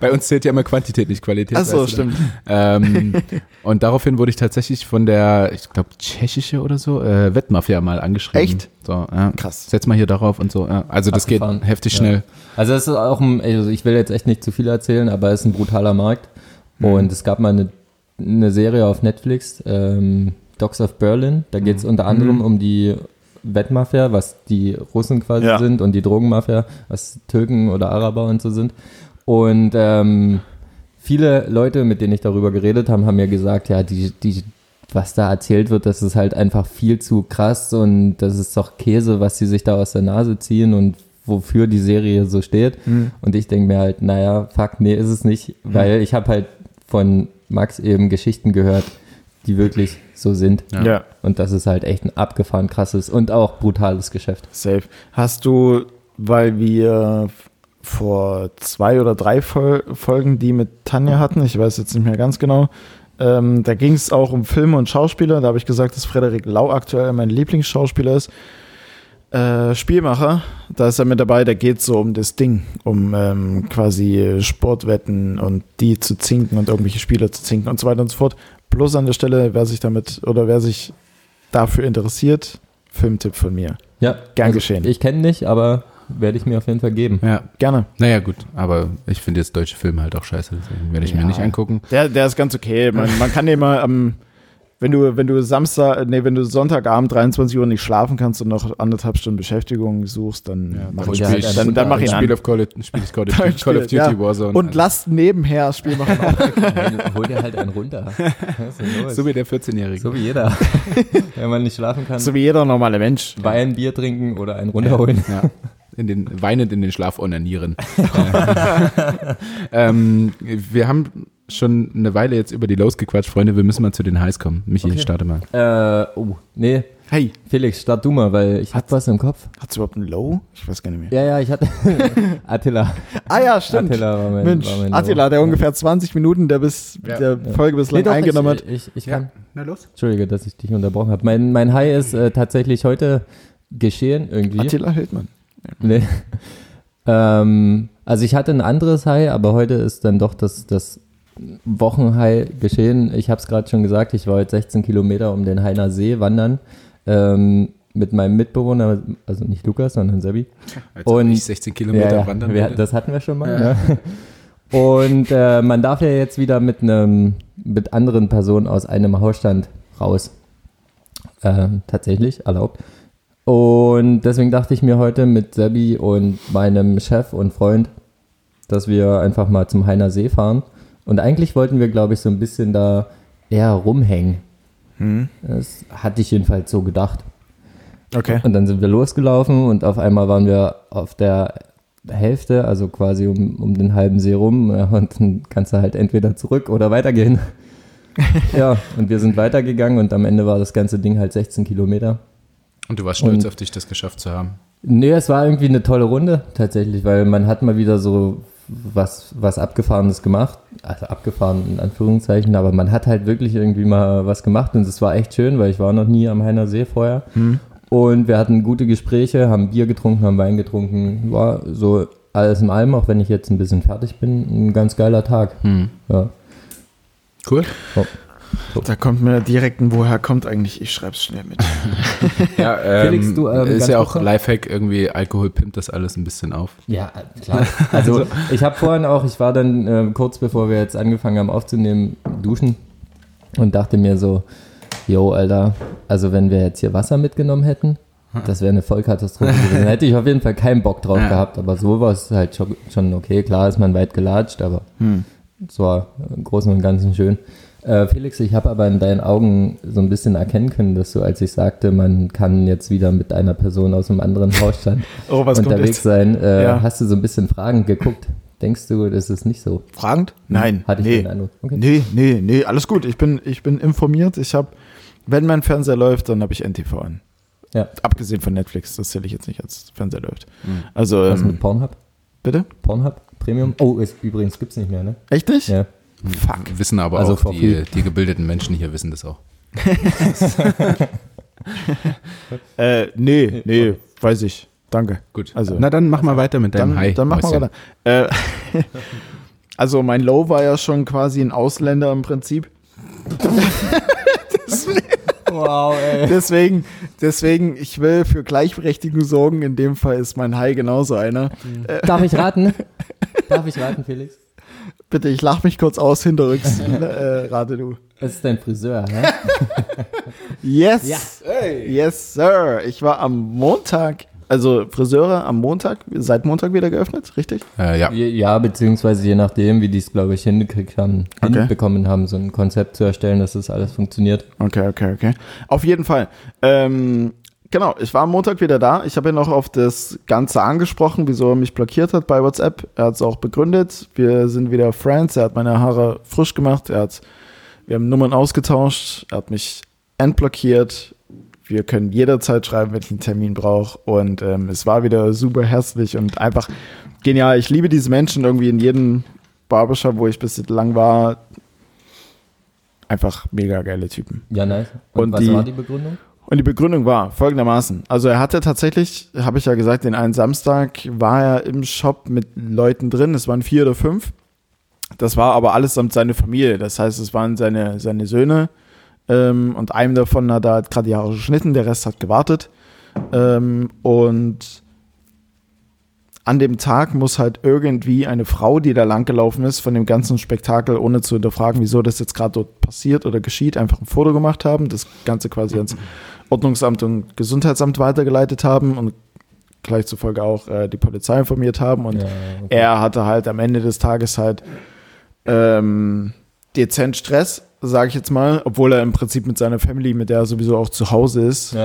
Bei uns zählt ja immer Quantität, nicht Qualität. Ach so, stimmt. Und daraufhin wurde ich tatsächlich von der, ich glaube, tschechische oder so, Wettmafia mal angeschrieben. Echt? So, ja. Krass. Setz mal hier darauf und so. Ja. Also das abgefahren. Geht heftig schnell. Also das ist auch also ich will jetzt echt nicht zu viel erzählen, aber es ist ein brutaler Markt. Und es gab mal eine Serie auf Netflix, Dogs of Berlin, da geht es unter anderem um die Wettmafia, was die Russen quasi sind, und die Drogenmafia, was Türken oder Araber und so sind. Und viele Leute, mit denen ich darüber geredet habe, haben mir gesagt, ja, was da erzählt wird, das ist halt einfach viel zu krass und das ist doch Käse, was sie sich da aus der Nase ziehen und wofür die Serie so steht. Und ich denke mir halt, naja, fuck, nee, ist es nicht, weil ich habe halt von Max eben Geschichten gehört, die wirklich so sind. Ja. Und das ist halt echt ein abgefahren krasses und auch brutales Geschäft. Safe. Hast du, weil wir vor 2 oder 3 Folgen, die mit Tanja hatten, ich weiß jetzt nicht mehr ganz genau, da ging es auch um Filme und Schauspieler, da habe ich gesagt, dass Frederik Lau aktuell mein Lieblingsschauspieler ist. Spielmacher, da ist er mit dabei, da geht es so um das Ding, um quasi Sportwetten und die zu zinken und irgendwelche Spieler zu zinken und so weiter und so fort. Bloß an der Stelle, wer sich dafür interessiert, Filmtipp von mir. Ja. Gern geschehen. Ich kenne nicht, aber werde ich mir auf jeden Fall geben. Ja, gerne. Naja, gut, aber ich finde jetzt deutsche Filme halt auch scheiße, deswegen werde ich mir nicht angucken. Der ist ganz okay. Man kann den mal wenn du Sonntagabend 23 Uhr nicht schlafen kannst und noch 1,5 Stunden Beschäftigung suchst, dann mach ich ihn an. Spiel Call of Duty Warzone. Und lasst nebenher Spiel machen. Hol dir halt einen runter. So wie der 14-Jährige. So wie jeder. Wenn man nicht schlafen kann. So wie jeder normale Mensch. Wein, Bier trinken oder einen runterholen. Ja. Weinend in den Schlaf onanieren. Wir haben schon eine Weile jetzt über die Lows gequatscht, Freunde, wir müssen mal zu den Highs kommen. Michi, starte mal. Hey. Felix, start du mal, weil ich hab was im Kopf. Hat's überhaupt ein Low? Ich weiß gar nicht mehr. Ja, ich hatte Attila. Ah ja, stimmt. Attila war mein Attila, der ungefähr 20 Minuten, der bis der Folge bislang eingenommen hat. Ich kann. Na los. Entschuldige, dass ich dich unterbrochen habe. Mein High ist tatsächlich heute geschehen irgendwie. Attila Hildmann. Nee. Also ich hatte ein anderes High, aber heute ist dann doch das Wochenhigh geschehen. Ich habe es gerade schon gesagt, ich war heute 16 Kilometer um den Hainer See wandern mit meinem Mitbewohner, also nicht Lukas, sondern Sebi. Und nicht 16 Kilometer wandern. Das hatten wir schon mal. Ja. Ne? Und man darf ja jetzt wieder mit anderen Personen aus einem Hausstand raus. Tatsächlich erlaubt. Und deswegen dachte ich mir heute mit Sebi und meinem Chef und Freund, dass wir einfach mal zum Hainer See fahren. Und eigentlich wollten wir, glaube ich, so ein bisschen da eher rumhängen. Das hatte ich jedenfalls so gedacht. Okay. Und dann sind wir losgelaufen und auf einmal waren wir auf der Hälfte, also quasi um den halben See rum. Und dann kannst du halt entweder zurück oder weitergehen. Ja, und wir sind weitergegangen und am Ende war das ganze Ding halt 16 Kilometer. Und du warst stolz auf dich, das geschafft zu haben? Nee, es war irgendwie eine tolle Runde tatsächlich, weil man hat mal wieder so was Abgefahrenes gemacht, also abgefahren in Anführungszeichen, aber man hat halt wirklich irgendwie mal was gemacht und es war echt schön, weil ich war noch nie am Hainer See vorher und wir hatten gute Gespräche, haben Bier getrunken, haben Wein getrunken, war so alles in allem, auch wenn ich jetzt ein bisschen fertig bin, ein ganz geiler Tag. Ja. Cool. Oh. So. Da kommt mir direkt ein Woher kommt eigentlich, ich schreib's schnell mit. Ja, Felix, du ist ja auch Lifehack irgendwie, Alkohol pimmt das alles ein bisschen auf. Ja, klar. Also ich habe vorhin auch, ich war dann kurz bevor wir jetzt angefangen haben aufzunehmen, duschen und dachte mir so, yo Alter, also wenn wir jetzt hier Wasser mitgenommen hätten, das wäre eine Vollkatastrophe gewesen. Dann hätte ich auf jeden Fall keinen Bock drauf gehabt, aber so war es halt schon okay. Klar ist man weit gelatscht, aber es war im Großen und Ganzen schön. Felix, ich habe aber in deinen Augen so ein bisschen erkennen können, dass du, als ich sagte, man kann jetzt wieder mit einer Person aus einem anderen Hausstand unterwegs sein, hast du so ein bisschen fragend geguckt. Denkst du, das ist nicht so? Fragend? Nein. Hatte ich den Eindruck. Okay. Nee, alles gut. Ich bin informiert. Ich habe, wenn mein Fernseher läuft, dann habe ich NTV an. Ja. Abgesehen von Netflix, das zähle ich jetzt nicht, als Fernseher läuft. Mhm. Also, was mit Pornhub? Bitte? Pornhub? Premium? Oh, übrigens gibt's nicht mehr, ne? Echt nicht? Ja. Fuck. Wissen aber also auch, die gebildeten Menschen hier wissen das auch. Nee, weiß ich. Danke. Gut. Also, na, dann mach mal weiter mit deinem High. Dann mach mal weiter. Also mein Low war ja schon quasi ein Ausländer im Prinzip. Wow, ey. Deswegen, ich will für Gleichberechtigung sorgen. In dem Fall ist mein High genauso einer. Mhm. Darf ich raten, Felix? Bitte, ich lach mich kurz aus, hinterrücks. Rate du. Das ist dein Friseur, ne? Yes. Ja. Hey. Yes, Sir. Ich war am Montag, also Friseure am Montag, seit Montag wieder geöffnet, richtig? Ja, beziehungsweise je nachdem, wie die es, glaube ich, hinbekommen haben, so ein Konzept zu erstellen, dass das alles funktioniert. Okay. Auf jeden Fall. Genau, ich war am Montag wieder da. Ich habe ihn noch auf das Ganze angesprochen, wieso er mich blockiert hat bei WhatsApp. Er hat es auch begründet. Wir sind wieder Friends. Er hat meine Haare frisch gemacht. Wir haben Nummern ausgetauscht. Er hat mich entblockiert. Wir können jederzeit schreiben, wenn ich einen Termin brauche. Und es war wieder super herzlich und einfach genial. Ich liebe diese Menschen irgendwie in jedem Barbershop, wo ich bislang war. Einfach mega geile Typen. Ja, nice. Und was war die Begründung? Und die Begründung war folgendermaßen. Also er hatte tatsächlich, habe ich ja gesagt, den einen Samstag war er im Shop mit Leuten drin. Es waren 4 oder 5. Das war aber allesamt seine Familie. Das heißt, es waren seine Söhne. Und einem davon hat er gerade die Haare geschnitten. Der Rest hat gewartet. Und an dem Tag muss halt irgendwie eine Frau, die da langgelaufen ist, von dem ganzen Spektakel, ohne zu hinterfragen, wieso das jetzt gerade dort passiert oder geschieht, einfach ein Foto gemacht haben, das Ganze quasi ans Ordnungsamt und Gesundheitsamt weitergeleitet haben und gleich zufolge auch die Polizei informiert haben. Und Er hatte halt am Ende des Tages halt dezent Stress, sage ich jetzt mal, obwohl er im Prinzip mit seiner Family, mit der er sowieso auch zu Hause ist,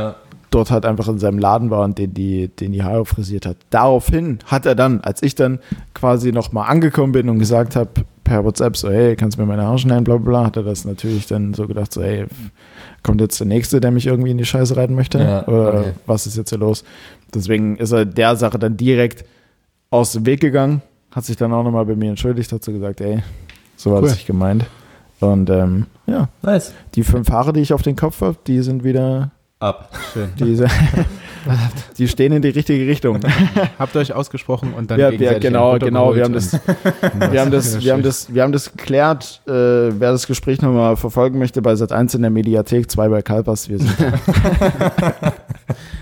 dort halt einfach in seinem Laden war und den die Haare frisiert hat. Daraufhin hat er dann, als ich dann quasi nochmal angekommen bin und gesagt habe, per WhatsApp so, hey, kannst du mir meine Haare schneiden, bla bla bla, hat er das natürlich dann so gedacht, so, hey, kommt jetzt der Nächste, der mich irgendwie in die Scheiße reiten möchte? Ja, oder okay. Was ist jetzt hier los? Deswegen ist er der Sache dann direkt aus dem Weg gegangen, hat sich dann auch nochmal bei mir entschuldigt, hat so gesagt, ey, so war das nicht gemeint. Und ja, nice. Die 5 Haare, die ich auf den Kopf habe, die sind wieder... Ab. Schön. Die stehen in die richtige Richtung. Habt euch ausgesprochen und dann gegenseitig... Genau. Wir haben das geklärt. Wer das Gespräch nochmal verfolgen möchte, bei Sat1 in der Mediathek, 2 bei Kalpas. Wir sind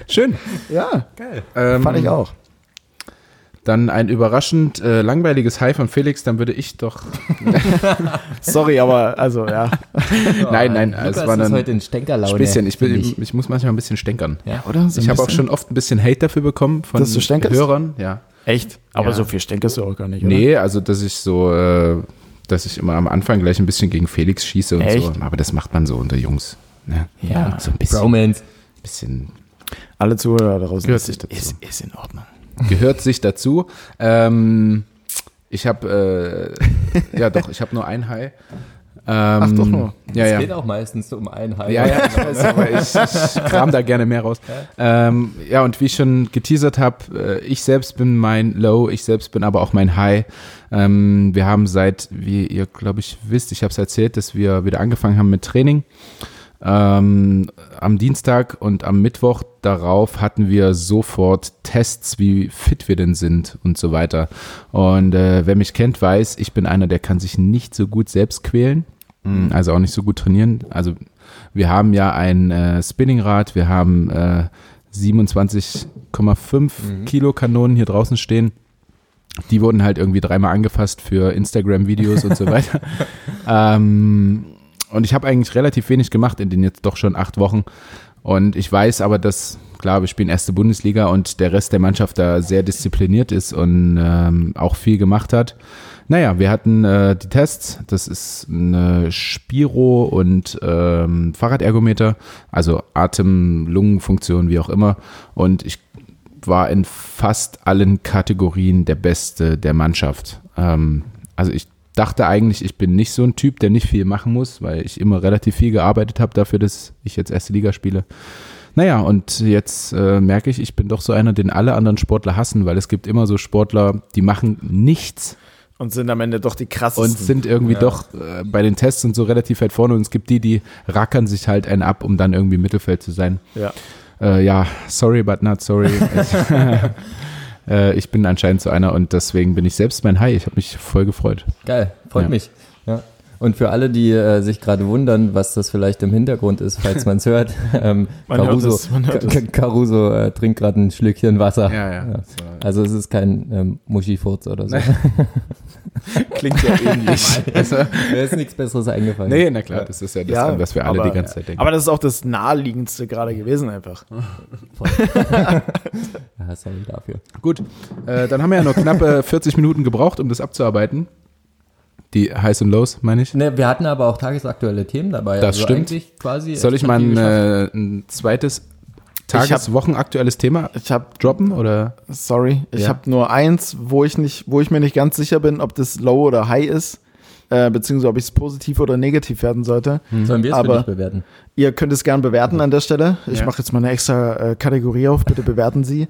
Schön. Ja. Geil. Fand ich auch. Dann ein überraschend langweiliges High von Felix, dann würde ich doch... Sorry, aber also, ja. Nein. Es war dann heute in Stänkerlaune. Ein bisschen, ich muss manchmal ein bisschen stänkern. Ja, oder? So ich habe auch schon oft ein bisschen Hate dafür bekommen von Hörern. Ja. Echt? Aber so viel stänkerst du auch gar nicht, oder? Nee, also dass ich immer am Anfang gleich ein bisschen gegen Felix schieße und echt? So. Aber das macht man so unter Jungs. Ne? Ja, so ein bisschen. Bromance. Ein bisschen. Alle Zuhörer da draußen. Ist in Ordnung. Gehört sich dazu. Ich habe nur ein High. Ach doch nur. Es geht auch meistens um ein High. Ja, aber ich kram da gerne mehr raus. Und wie ich schon geteasert habe, ich selbst bin mein Low, ich selbst bin aber auch mein High. Wir haben seit, wie ihr, glaube ich, wisst, ich habe es erzählt, dass wir wieder angefangen haben mit Training. Am Dienstag und am Mittwoch darauf hatten wir sofort Tests, wie fit wir denn sind und so weiter. Und wer mich kennt, weiß, ich bin einer, der kann sich nicht so gut selbst quälen, also auch nicht so gut trainieren. Also wir haben ja ein Spinningrad, wir haben 27,5 Kilo Kanonen hier draußen stehen. Die wurden halt irgendwie 3-mal angefasst für Instagram-Videos und so weiter. Und ich habe eigentlich relativ wenig gemacht in den jetzt doch schon 8 Wochen. Und ich weiß aber, dass, klar, wir spielen erste Bundesliga und der Rest der Mannschaft da sehr diszipliniert ist und auch viel gemacht hat. Naja, wir hatten die Tests. Das ist eine Spiro und Fahrradergometer, also Atem-, Lungenfunktion, wie auch immer. Und ich war in fast allen Kategorien der Beste der Mannschaft. Dachte eigentlich, ich bin nicht so ein Typ, der nicht viel machen muss, weil ich immer relativ viel gearbeitet habe dafür, dass ich jetzt erste Liga spiele. Naja, und jetzt merke ich bin doch so einer, den alle anderen Sportler hassen, weil es gibt immer so Sportler, die machen nichts Und sind am Ende doch die krassesten. Und sind irgendwie doch bei den Tests und so relativ weit vorne. Und es gibt die, die rackern sich halt einen ab, um dann irgendwie im Mittelfeld zu sein. Ja, sorry, but not sorry. Ich bin anscheinend so einer und deswegen bin ich selbst mein High. Ich habe mich voll gefreut. Geil, freut mich. Ja. Und für alle, die sich gerade wundern, was das vielleicht im Hintergrund ist, falls man's hört, Caruso trinkt gerade ein Schlückchen Wasser. Ja. Also es ist kein Muschifurz oder so. Klingt ja ähnlich. Mir ist nichts Besseres eingefallen. Nee, na klar, das ist ja das, was wir alle die ganze Zeit denken. Aber das ist auch das Naheliegendste gerade gewesen einfach. Ja, sorry dafür. Gut, dann haben wir ja noch knappe 40 Minuten gebraucht, um das abzuarbeiten. Die Highs und Lows, meine ich. Ne, wir hatten aber auch tagesaktuelle Themen dabei. Das also stimmt. Quasi soll ich mal ein zweites tageswochenaktuelles Thema droppen? Oder? Sorry, ich habe nur eins, wo ich mir nicht ganz sicher bin, ob das Low oder High ist, beziehungsweise ob ich es positiv oder negativ werden sollte. Sollen wir es für dich bewerten? Ihr könnt es gern bewerten an der Stelle. Ich mache jetzt mal eine extra Kategorie auf, bitte bewerten Sie.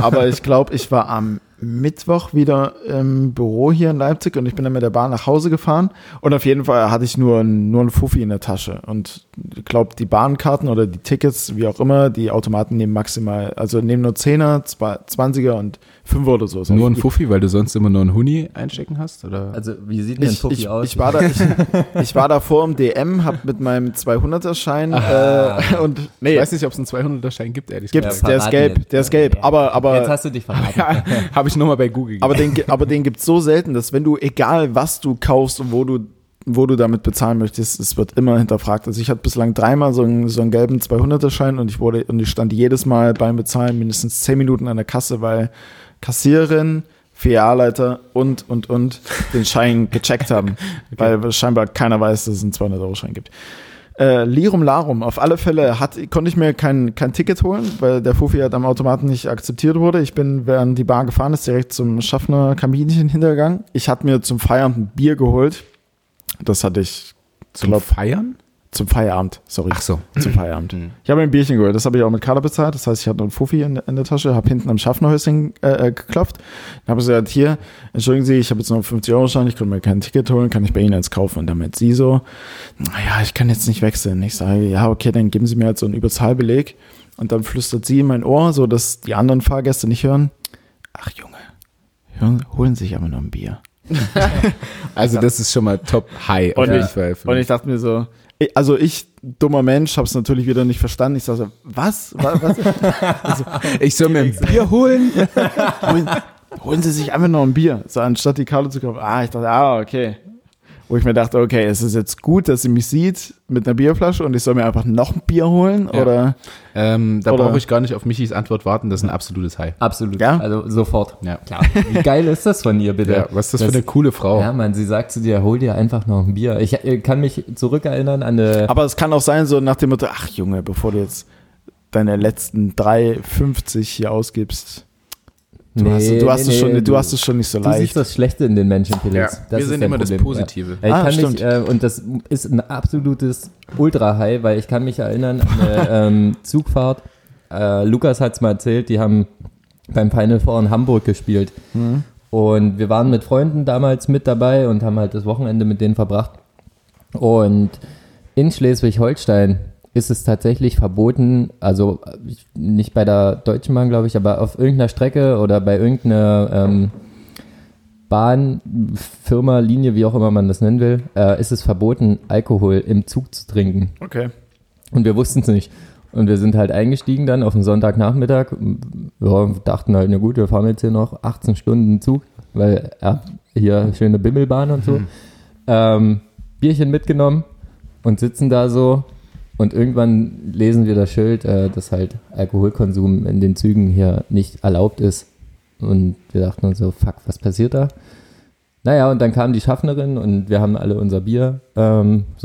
Aber ich glaube, ich war am Mittwoch wieder im Büro hier in Leipzig und ich bin dann mit der Bahn nach Hause gefahren und auf jeden Fall hatte ich nur einen Fuffi in der Tasche und ich glaube, die Bahnkarten oder die Tickets, wie auch immer, die Automaten nehmen maximal, also nehmen nur 10er, 20er und 5er oder so. Nur ein Fuffi, weil du sonst immer nur einen Huni einstecken hast? Oder? Also wie sieht denn ein Fuffi aus? Ich war davor im DM, hab mit meinem 200er-Schein und nee, ich weiß nicht, ob es einen 200er-Schein gibt, ehrlich gesagt. Gibt's, der ist gelb. Ja. Aber jetzt hast du dich verraten. Habe ich nochmal bei Google gegeben. Aber den gibt es so selten, dass wenn du, egal was du kaufst und wo du damit bezahlen möchtest, es wird immer hinterfragt. Also ich hatte bislang dreimal so einen gelben 200er-Schein und ich stand jedes Mal beim Bezahlen mindestens 10 Minuten an der Kasse, weil Kassiererin, Filialleiter und den Schein gecheckt haben, weil scheinbar keiner weiß, dass es einen 200-Euro-Schein gibt. Lirum Larum, auf alle Fälle konnte ich mir kein Ticket holen, weil der Fuffi halt am Automaten nicht akzeptiert wurde. Ich bin, während die Bar gefahren ist, direkt zum Schaffner-Kaminchen hintergegangen. Ich hatte mir zum Feierabend ein Bier geholt. Das hatte ich Feiern? Zum Feierabend, sorry. Ach so. Zum Feierabend. Ich habe mir ein Bierchen geholt, das habe ich auch mit Karte bezahlt. Das heißt, ich hatte einen Fuffi in der Tasche, habe hinten am Schaffnerhäuschen geklopft. Dann habe ich gesagt, hier, entschuldigen Sie, ich habe jetzt noch einen 50-Euro-Schein, ich konnte mir kein Ticket holen, kann ich bei Ihnen eins kaufen? Und dann meint sie so, naja, ich kann jetzt nicht wechseln. Ich sage, ja, okay, dann geben Sie mir halt so einen Überzahlbeleg. Und dann flüstert sie in mein Ohr, so dass die anderen Fahrgäste nicht hören. Ach Junge, holen Sie sich aber noch ein Bier. Also das ist schon mal top high. Und ich dachte mir so, also ich, dummer Mensch, habe es natürlich wieder nicht verstanden. Ich sage so, was? Also, ich soll mir ein Bier holen? Holen Sie sich einfach noch ein Bier, so anstatt die Karte zu kaufen. Ich dachte, okay. Wo ich mir dachte, okay, es ist jetzt gut, dass sie mich sieht mit einer Bierflasche und ich soll mir einfach noch ein Bier holen? Ja. Oder? Da brauche ich gar nicht auf Michis Antwort warten, das ist ein absolutes High. Absolut, ja? Also sofort. Ja. Klar. Wie geil ist das von ihr, bitte? Ja, was ist das für eine coole Frau? Ja, Mann, sie sagt zu dir, hol dir einfach noch ein Bier. Ich kann mich zurückerinnern an eine... Aber es kann auch sein, so nach dem Motto, ach Junge, bevor du jetzt deine letzten 3,50 hier ausgibst... Du hast es schon nicht so leicht. Du siehst das Schlechte in den Menschen, Felix. Ja. Wir sehen immer das Positive. Ja. Stimmt. Und das ist ein absolutes Ultra-High, weil ich kann mich erinnern an eine Zugfahrt. Lukas hat es mal erzählt, die haben beim Final Four in Hamburg gespielt. Mhm. Und wir waren mit Freunden damals mit dabei und haben halt das Wochenende mit denen verbracht. Und in Schleswig-Holstein ist es tatsächlich verboten, also nicht bei der Deutschen Bahn, glaube ich, aber auf irgendeiner Strecke oder bei irgendeiner Bahn, Firma, Linie, wie auch immer man das nennen will, ist es verboten, Alkohol im Zug zu trinken. Okay. Und wir wussten es nicht. Und wir sind halt eingestiegen dann auf den Sonntagnachmittag. Ja, dachten halt, na gut, wir fahren jetzt hier noch 18 Stunden Zug, weil hier schöne Bimmelbahn und so. Bierchen mitgenommen und sitzen da so. Und irgendwann lesen wir das Schild, dass halt Alkoholkonsum in den Zügen hier nicht erlaubt ist. Und wir dachten uns so, fuck, was passiert da? Naja, und dann kam die Schaffnerin und wir haben alle unser Bier so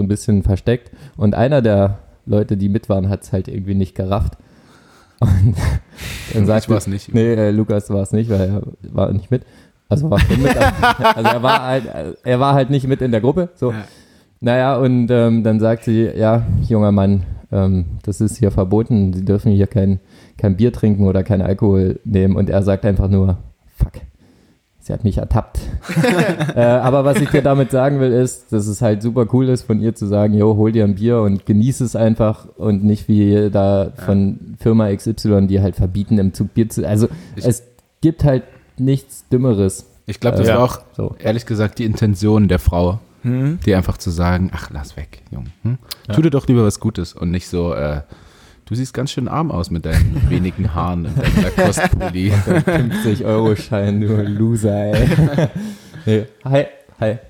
ein bisschen versteckt. Und einer der Leute, die mit waren, hat es halt irgendwie nicht gerafft. Und dann sagte, ich war es nicht. Nee, Lukas war es nicht, weil er war nicht mit. Also war schon mit. Also er war halt nicht mit in der Gruppe, so. Ja. Naja, und dann sagt sie, ja, junger Mann, das ist hier verboten, Sie dürfen hier kein Bier trinken oder kein Alkohol nehmen. Und er sagt einfach nur, fuck, Sie hat mich ertappt. Aber was ich dir damit sagen will, ist, dass es halt super cool ist, von ihr zu sagen, jo, hol dir ein Bier und genieß es einfach und nicht wie da von Firma XY, die halt verbieten, im Zug Bier zu... Also es gibt halt nichts Dümmeres. Ich glaube, das war auch, ehrlich gesagt, die Intention der Frau, die einfach zu sagen, ach, lass weg, Junge. Tu dir doch lieber was Gutes und nicht so... Du siehst ganz schön arm aus mit deinen wenigen Haaren und deinem Lacoste-Pulli. 50-Euro-Schein, du Loser, ey. Nee. Hi.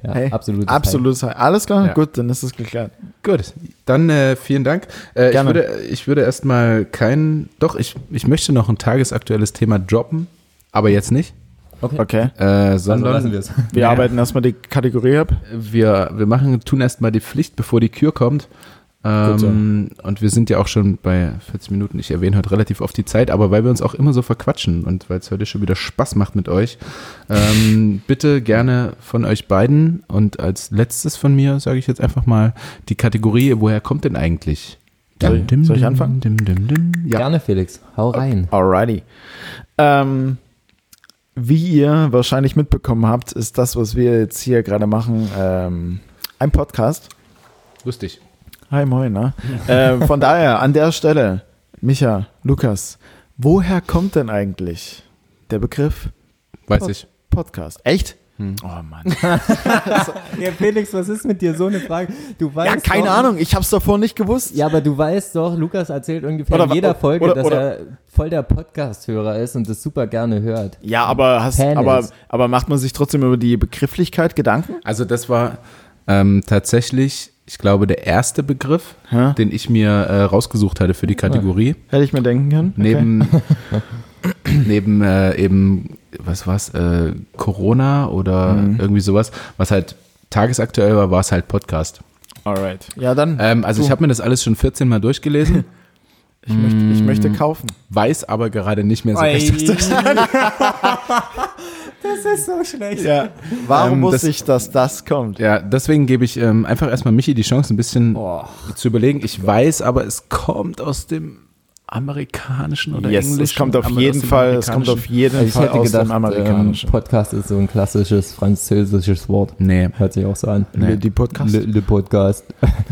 Ja, hey. Absolutes Hi. Alles klar? Ja. Gut, dann ist es geklärt. Gut, dann vielen Dank. Gerne. Ich würde erstmal keinen... Doch, ich möchte noch ein tagesaktuelles Thema droppen, aber jetzt nicht. Okay. Sondern also lassen wir's. Wir arbeiten erstmal die Kategorie ab. Wir tun erstmal die Pflicht, bevor die Kür kommt. Und wir sind ja auch schon bei 40 Minuten. Ich erwähne heute relativ oft die Zeit, aber weil wir uns auch immer so verquatschen und weil es heute schon wieder Spaß macht mit euch, bitte gerne von euch beiden und als letztes von mir sage ich jetzt einfach mal die Kategorie, woher kommt denn eigentlich? Soll ich anfangen? Ja. Gerne, Felix. Hau rein. Alrighty. Wie ihr wahrscheinlich mitbekommen habt, ist das, was wir jetzt hier gerade machen, ein Podcast. Lustig. Hi, moin. Ne? Von daher, an der Stelle, Micha, Lukas, woher kommt denn eigentlich der Begriff Podcast? Echt? Oh Mann. Ja, Felix, was ist mit dir so eine Frage? Du weißt Ahnung, ich hab's davor nicht gewusst. Ja, aber du weißt doch, Lukas erzählt ungefähr in jeder Folge, dass er voll der Podcast-Hörer ist und das super gerne hört. Ja, aber macht man sich trotzdem über die Begrifflichkeit Gedanken? Also das war tatsächlich... Ich glaube, der erste Begriff, den ich mir rausgesucht hatte für die Kategorie. Hätte ich mir denken können. Neben eben, was war's, Corona oder irgendwie sowas, was halt tagesaktuell war, war es halt Podcast. Alright. Ja, dann. Ich habe mir das alles schon 14 Mal durchgelesen. Ich möchte kaufen. Weiß aber gerade nicht mehr so richtig. Das ist so schlecht. Ja. Warum wusste ich, dass das kommt? Ja, deswegen gebe ich einfach erstmal Michi die Chance, ein bisschen zu überlegen. Ich weiß, aber es kommt aus dem Amerikanischen oder Englischen. Es kommt auf jeden Fall aus dem Amerikanischen. Podcast ist so ein klassisches französisches Wort. Nee. Hört sich auch so an. Nee. Die Podcast? Le Podcast.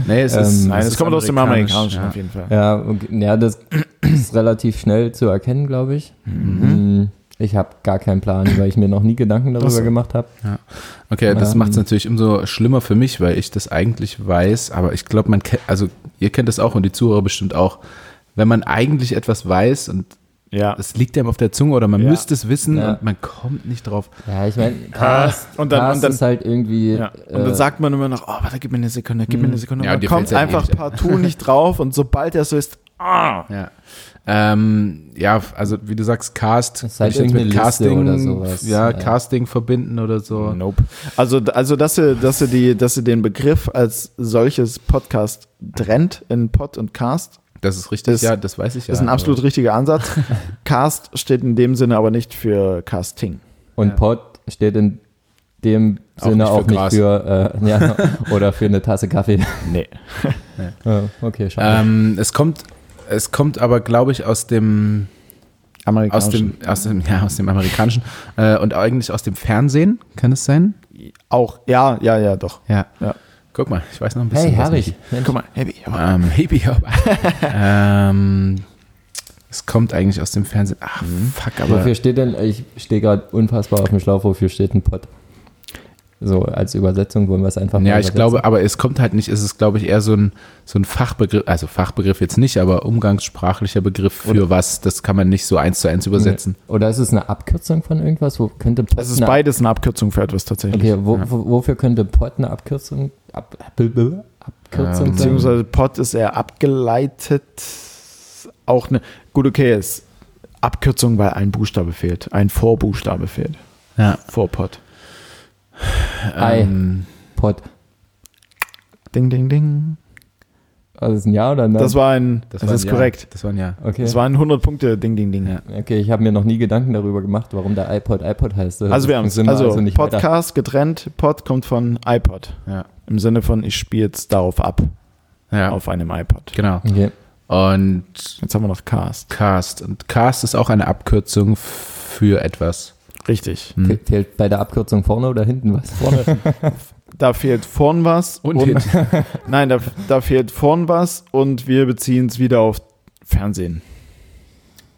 Nee, es kommt aus dem Amerikanischen auf jeden Fall. Ja, okay. Ja, das ist relativ schnell zu erkennen, glaube ich. Ich habe gar keinen Plan, weil ich mir noch nie Gedanken darüber gemacht habe. Ja. Okay, das macht es natürlich umso schlimmer für mich, weil ich das eigentlich weiß, aber ich glaube, ihr kennt das auch und die Zuhörer bestimmt auch. Wenn man eigentlich etwas weiß und es liegt einem auf der Zunge oder man müsste es wissen und man kommt nicht drauf. Ja, ich meine, und dann ist halt irgendwie... Ja. Und dann sagt man immer noch, warte, gib mir eine Sekunde. Ja, und man kommt einfach partout nicht drauf und sobald er so ist, ja. Also wie du sagst, Cast, das ist halt irgendwie mit Casting oder sowas. Ja, Casting verbinden oder so. Nope. Also dass ihr den Begriff als solches Podcast trennt in Pod und Cast. Das ist richtig, das weiß ich ja. Das ist ein absolut richtiger Ansatz. Cast steht in dem Sinne aber nicht für Casting. Und Pod steht in dem Sinne auch nicht für oder für eine Tasse Kaffee. Nee. Okay, schade. Es kommt aber, glaube ich, aus dem Amerikanischen und eigentlich aus dem Fernsehen, kann es sein? Auch, ja, doch. Ja. Guck mal, ich weiß noch ein bisschen. Es kommt eigentlich aus dem Fernsehen. Ach, fuck, aber. Wofür steht denn, ich stehe gerade unfassbar auf dem Schlauch, wofür steht ein Pod? So, als Übersetzung wollen wir es einfach mal übersetzen. Ich glaube, aber es kommt halt nicht, es ist, glaube ich, eher so ein Fachbegriff, also Fachbegriff jetzt nicht, aber umgangssprachlicher Begriff für was, das kann man nicht so 1:1 übersetzen. Nee. Oder ist es eine Abkürzung von irgendwas? Es ist beides eine Abkürzung für etwas tatsächlich. Okay, wofür könnte Pod eine Abkürzung sein? Beziehungsweise Pod ist eher abgeleitet, auch eine, gut, okay, ist Abkürzung, weil ein Buchstabe fehlt, ein Vorbuchstabe fehlt. Ja. Vor Pod. iPod. Ding, ding, ding. Also ist ein Ja oder ein Nein? Das ist korrekt. Das war ein Ja. Okay. Das waren 100 Punkte, ding, ding, ding. Ja. Okay, ich habe mir noch nie Gedanken darüber gemacht, warum der iPod heißt. Also wir haben nicht Podcast weiter getrennt, Pod kommt von iPod. Ja. Im Sinne von, ich spiele jetzt darauf ab. Ja. Auf einem iPod. Genau. Okay. Und jetzt haben wir noch Cast. Und Cast ist auch eine Abkürzung für etwas. Richtig. Fehlt bei der Abkürzung vorne oder hinten was? Vorne. Da fehlt vorn was. Und nein, da fehlt vorn was und wir beziehen es wieder auf Fernsehen.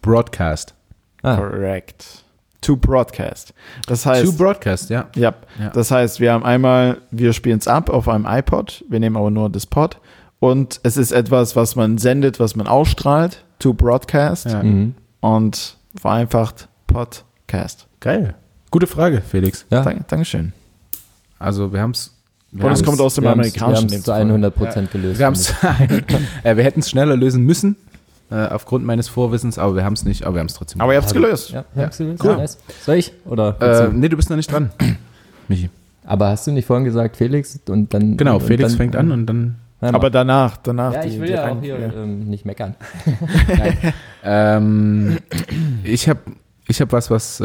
Broadcast. Ah. Correct. To Broadcast. Das heißt, to Broadcast, ja. Ja. Das heißt, wir haben einmal, wir spielen es ab auf einem iPod, wir nehmen aber nur das Pod und es ist etwas, was man sendet, was man ausstrahlt. To Broadcast und vereinfacht Podcast. Geil. Gute Frage, Felix. Ja. Dankeschön. Also wir haben es. Und es kommt aus dem amerikanischen. Wir haben es zu 100% gelöst. Wir hätten es schneller lösen müssen, aufgrund meines Vorwissens, aber wir haben es nicht, aber wir haben es trotzdem gelöst. Aber ihr habt es gelöst. Ja. Cool. Nice. Soll ich? Oder? Nee, du bist noch nicht dran, Michi. Aber hast du nicht vorhin gesagt, Felix? Und dann, genau, und Felix dann, fängt an und dann... Aber danach. Ja, ich will ja auch hier nicht meckern. Ich habe was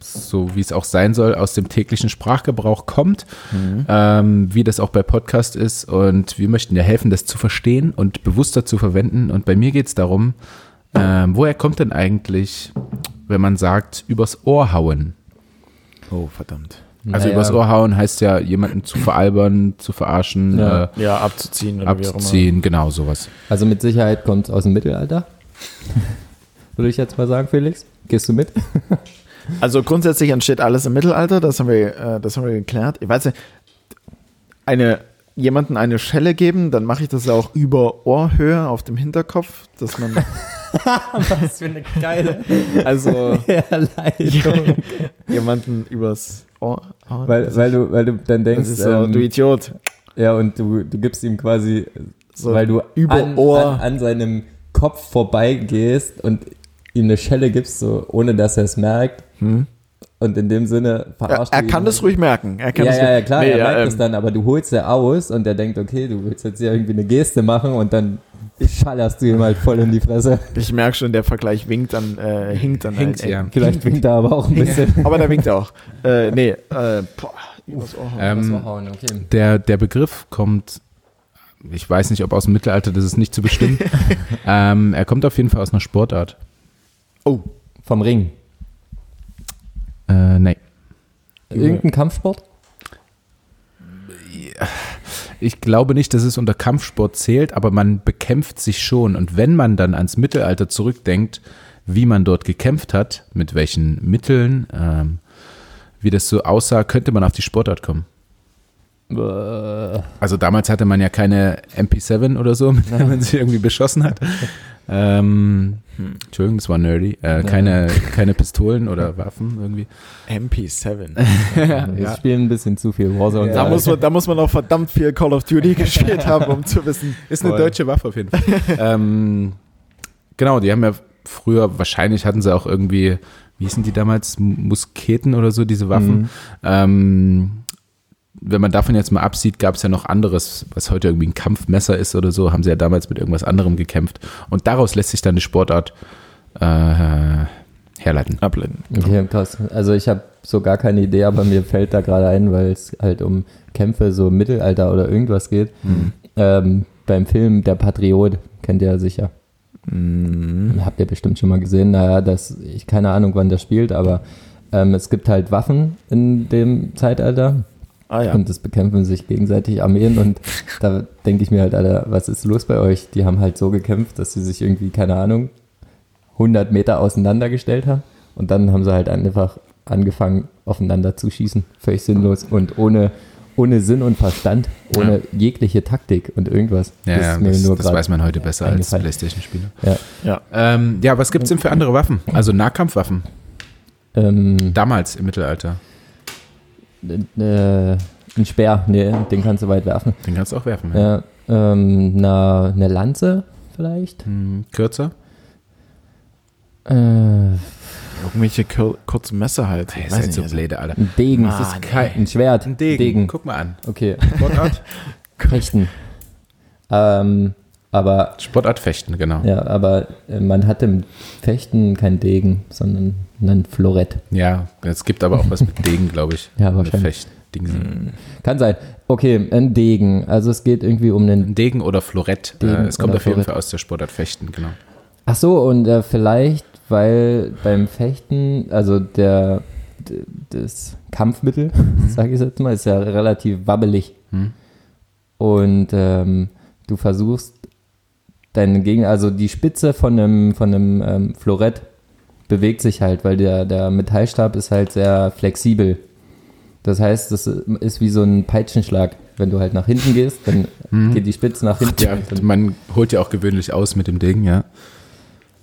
so wie es auch sein soll, aus dem täglichen Sprachgebrauch kommt, wie das auch bei Podcast ist. Und wir möchten ja helfen, das zu verstehen und bewusster zu verwenden. Und bei mir geht es darum, woher kommt denn eigentlich, wenn man sagt, übers Ohr hauen? Oh, verdammt. Also übers Ohr hauen heißt ja, jemanden zu veralbern, zu verarschen. Ja, abzuziehen. Oder abzuziehen, genau sowas. Also mit Sicherheit kommt es aus dem Mittelalter, würde ich jetzt mal sagen, Felix. Gehst du mit? Also grundsätzlich entsteht alles im Mittelalter, das haben wir geklärt. Ich weiß nicht, jemanden eine Schelle geben, dann mache ich das auch über Ohrhöhe auf dem Hinterkopf, dass man... Was für eine geile... Also... jemanden übers Ohr... Weil du dann denkst... Das ist so, du Idiot. Ja, und du gibst ihm quasi... So weil du über Ohr an seinem Kopf vorbeigehst und... ihm eine Schelle gibst, so ohne dass er es merkt. Und in dem Sinne verarscht er kann das ruhig merken. Er merkt es dann, aber du holst ja aus und er denkt, okay, du willst jetzt hier irgendwie eine Geste machen und dann schallerst du ihm halt voll in die Fresse. Ich merke schon, der Vergleich hinkt dann. Ja. Vielleicht winkt er aber auch ein bisschen. Aber der winkt auch. Okay. Der Begriff kommt... Ich weiß nicht, ob aus dem Mittelalter, das ist nicht zu bestimmen. Er kommt auf jeden Fall aus einer Sportart. Oh, vom Ring? Nee. Irgendein Kampfsport? Ich glaube nicht, dass es unter Kampfsport zählt, aber man bekämpft sich schon. Und wenn man dann ans Mittelalter zurückdenkt, wie man dort gekämpft hat, mit welchen Mitteln, wie das so aussah, könnte man auf die Sportart kommen. Also damals hatte man ja keine MP7 oder so, mit der man sich irgendwie beschossen hat. Entschuldigung, das war nerdy. Keine Pistolen oder Waffen irgendwie. MP7. Wir spielen ein bisschen zu viel Warzone. Ja. Da muss man auch verdammt viel Call of Duty gespielt haben, um zu wissen. Ist eine deutsche Waffe auf jeden Fall. Genau, die haben ja früher, wahrscheinlich hatten sie auch irgendwie, wie hießen die damals, Musketen oder so, diese Waffen. Wenn man davon jetzt mal absieht, gab es ja noch anderes, was heute irgendwie ein Kampfmesser ist oder so, haben sie ja damals mit irgendwas anderem gekämpft. Und daraus lässt sich dann die Sportart ableiten. Okay, krass. Also ich habe so gar keine Idee, aber mir fällt da gerade ein, weil es halt um Kämpfe so im Mittelalter oder irgendwas geht. Beim Film Der Patriot, kennt ihr ja sicher. Habt ihr bestimmt schon mal gesehen. Naja, keine Ahnung, wann das spielt, aber es gibt halt Waffen in dem Zeitalter. Und das bekämpfen sich gegenseitig Armeen und da denke ich mir halt, Alter, was ist los bei euch? Die haben halt so gekämpft, dass sie sich irgendwie, keine Ahnung, 100 Meter auseinandergestellt haben und dann haben sie halt einfach angefangen, aufeinander zu schießen. Völlig sinnlos und ohne Sinn und Verstand, ohne jegliche Taktik und irgendwas. Das weiß man heute besser als Playstation-Spieler. Was gibt's denn für andere Waffen? Also Nahkampfwaffen? Damals im Mittelalter. Ein Speer, nee, den kannst du weit werfen. Den kannst du auch werfen, ja. Eine Lanze vielleicht. Kürzer? Irgendwelche kurzen Messer halt. Ihr seid so blöde, Alter. Ein Degen, das ist ein Schwert. Ein Degen, guck mal an. Okay. Sportart? Fechten. Aber Sportart Fechten, genau. Ja, aber man hat im Fechten kein Degen, sondern ein Florett. Ja, es gibt aber auch was mit Degen, glaube ich. Ja, wahrscheinlich. Kann sein. Okay, ein Degen. Also es geht irgendwie um einen... Degen oder Florett. Es kommt auf jeden Fall aus der Sportart Fechten, genau. Ach so, und vielleicht, weil beim Fechten, also der das Kampfmittel, sage ich jetzt mal, ist ja relativ wabbelig. Und du versuchst deine Gegner, also die Spitze von einem Florett bewegt sich halt, weil der Metallstab ist halt sehr flexibel. Das heißt, das ist wie so ein Peitschenschlag. Wenn du halt nach hinten gehst, dann geht die Spitze nach hinten. Ja, man holt ja auch gewöhnlich aus mit dem Degen, ja.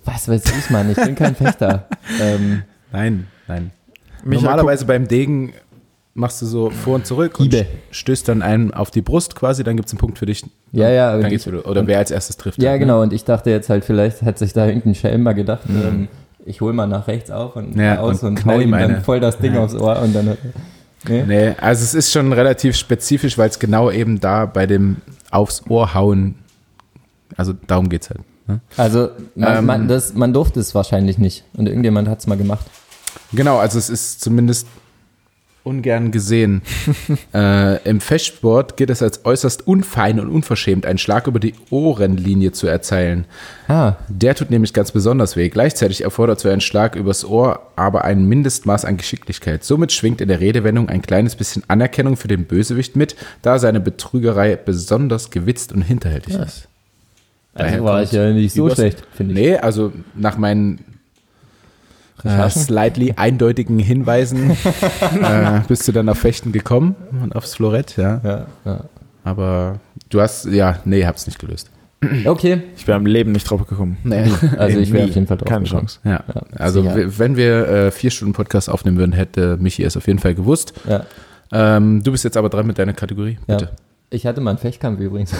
Was weiß ich, Mann, ich bin kein Fechter. Nein. Normalerweise beim Degen machst du so vor und zurück und stößt dann einen auf die Brust quasi, dann gibt es einen Punkt für dich. Ja. Dann geht's wieder. Oder wer als erstes trifft. Ja, dann, genau. Ne? Und ich dachte jetzt halt, vielleicht hat sich da irgendein Schelm mal gedacht, ich hole mal nach rechts auf und aus und hau ihm dann voll das Ding aufs Ohr. Und dann. Nee, also es ist schon relativ spezifisch, weil es genau eben da bei dem aufs Ohr hauen, also darum geht's halt. Ne? Also man durfte es wahrscheinlich nicht und irgendjemand hat es mal gemacht. Genau, also es ist zumindest ungern gesehen. Im Fechtsport gilt es als äußerst unfein und unverschämt, einen Schlag über die Ohrenlinie zu erteilen. Der tut nämlich ganz besonders weh. Gleichzeitig erfordert so ein Schlag übers Ohr aber ein Mindestmaß an Geschicklichkeit. Somit schwingt in der Redewendung ein kleines bisschen Anerkennung für den Bösewicht mit, da seine Betrügerei besonders gewitzt und hinterhältig ist. Also war ich ja nicht so schlecht, finde ich. Nee, also nach meinen slightly eindeutigen Hinweisen bist du dann auf Fechten gekommen und aufs Florett, ja. Aber du hast, hab's nicht gelöst. Okay. Ich wäre im Leben nicht drauf gekommen. Nee. Also ich wäre auf jeden Fall drauf. Keine Chance. Ja. Also wenn wir 4 Stunden Podcast aufnehmen würden, hätte Michi es auf jeden Fall gewusst. Ja. Du bist jetzt aber dran mit deiner Kategorie, bitte. Ja. Ich hatte mal einen Fechtkampf übrigens.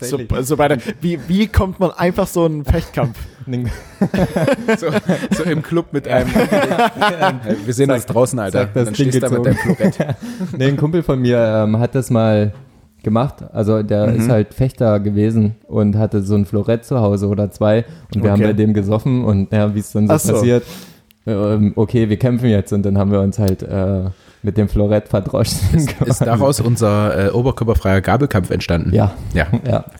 so wie kommt man einfach so einen Fechtkampf? so im Club mit einem. Wir sehen uns draußen, Alter. Dann stehst du da mit deinem Florett. Nee, ein Kumpel von mir hat das mal gemacht. Also der ist halt Fechter gewesen und hatte so ein Florett zu Hause oder 2. Und wir haben bei dem gesoffen und wie es dann so passiert. Okay, wir kämpfen jetzt. Und dann haben wir uns halt mit dem Florett verdroschen. Ist daraus unser oberkörperfreier Gabelkampf entstanden? Ja.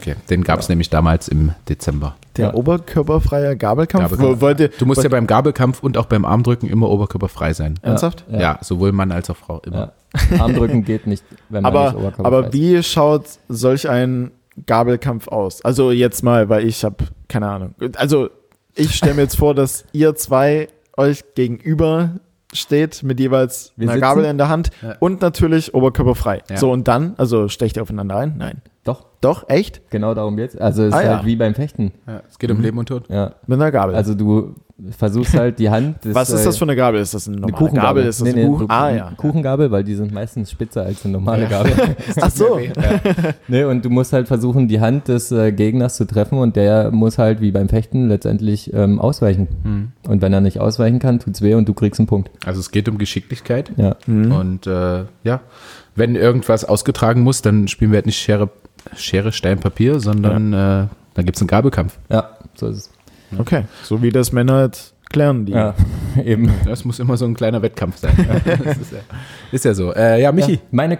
Okay, den gab es nämlich damals im Dezember. Der oberkörperfreie Gabelkampf? Du musst ja beim Gabelkampf und auch beim Armdrücken immer oberkörperfrei sein. Ernsthaft? Ja, sowohl Mann als auch Frau immer. Ja. Armdrücken geht nicht, wenn man nicht oberkörperfrei ist. Aber wie schaut solch ein Gabelkampf aus? Also jetzt mal, weil ich habe keine Ahnung. Also ich stelle mir jetzt vor, dass ihr 2 euch gegenüber steht mit jeweils einer Gabel in der Hand und natürlich oberkörperfrei. Ja. So, und dann, also stecht ihr aufeinander ein? Nein. Doch, echt? Genau darum geht's. Also es ist halt wie beim Fechten. Ja, es geht um Leben und Tod. Ja. Mit einer Gabel. Also du versuchst halt die Hand. Was ist das für eine Gabel? Ist das eine normale Kuchengabel? Gabel? Ist das eine Kuchengabel, weil die sind meistens spitzer als eine normale Gabel. Ach so. Ja. Nee, und du musst halt versuchen, die Hand des Gegners zu treffen und der muss halt wie beim Fechten letztendlich ausweichen. Und wenn er nicht ausweichen kann, tut's weh und du kriegst einen Punkt. Also es geht um Geschicklichkeit. Ja. Und wenn irgendwas ausgetragen muss, dann spielen wir halt nicht Schere, Stein, Papier, sondern dann gibt es einen Gabelkampf. Ja, so ist es. Okay, so wie das Männer halt klären. Die. Ja, eben. Das muss immer so ein kleiner Wettkampf sein. Das ist ja so. Michi. Ja, meine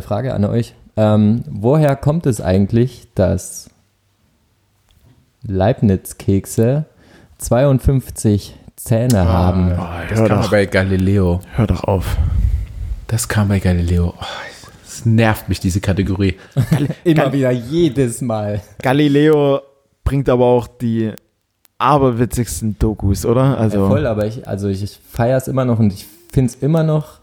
Frage an euch. Woher kommt es eigentlich, dass Leibniz-Kekse 52 Zähne haben? Das kam bei Galileo. Hör doch auf. Das kam bei Galileo. Das nervt mich, diese Kategorie. Immer wieder, jedes Mal. Galileo bringt aber auch die aberwitzigsten Dokus, oder? Also ja, voll, aber ich feiere es immer noch und ich finde es immer noch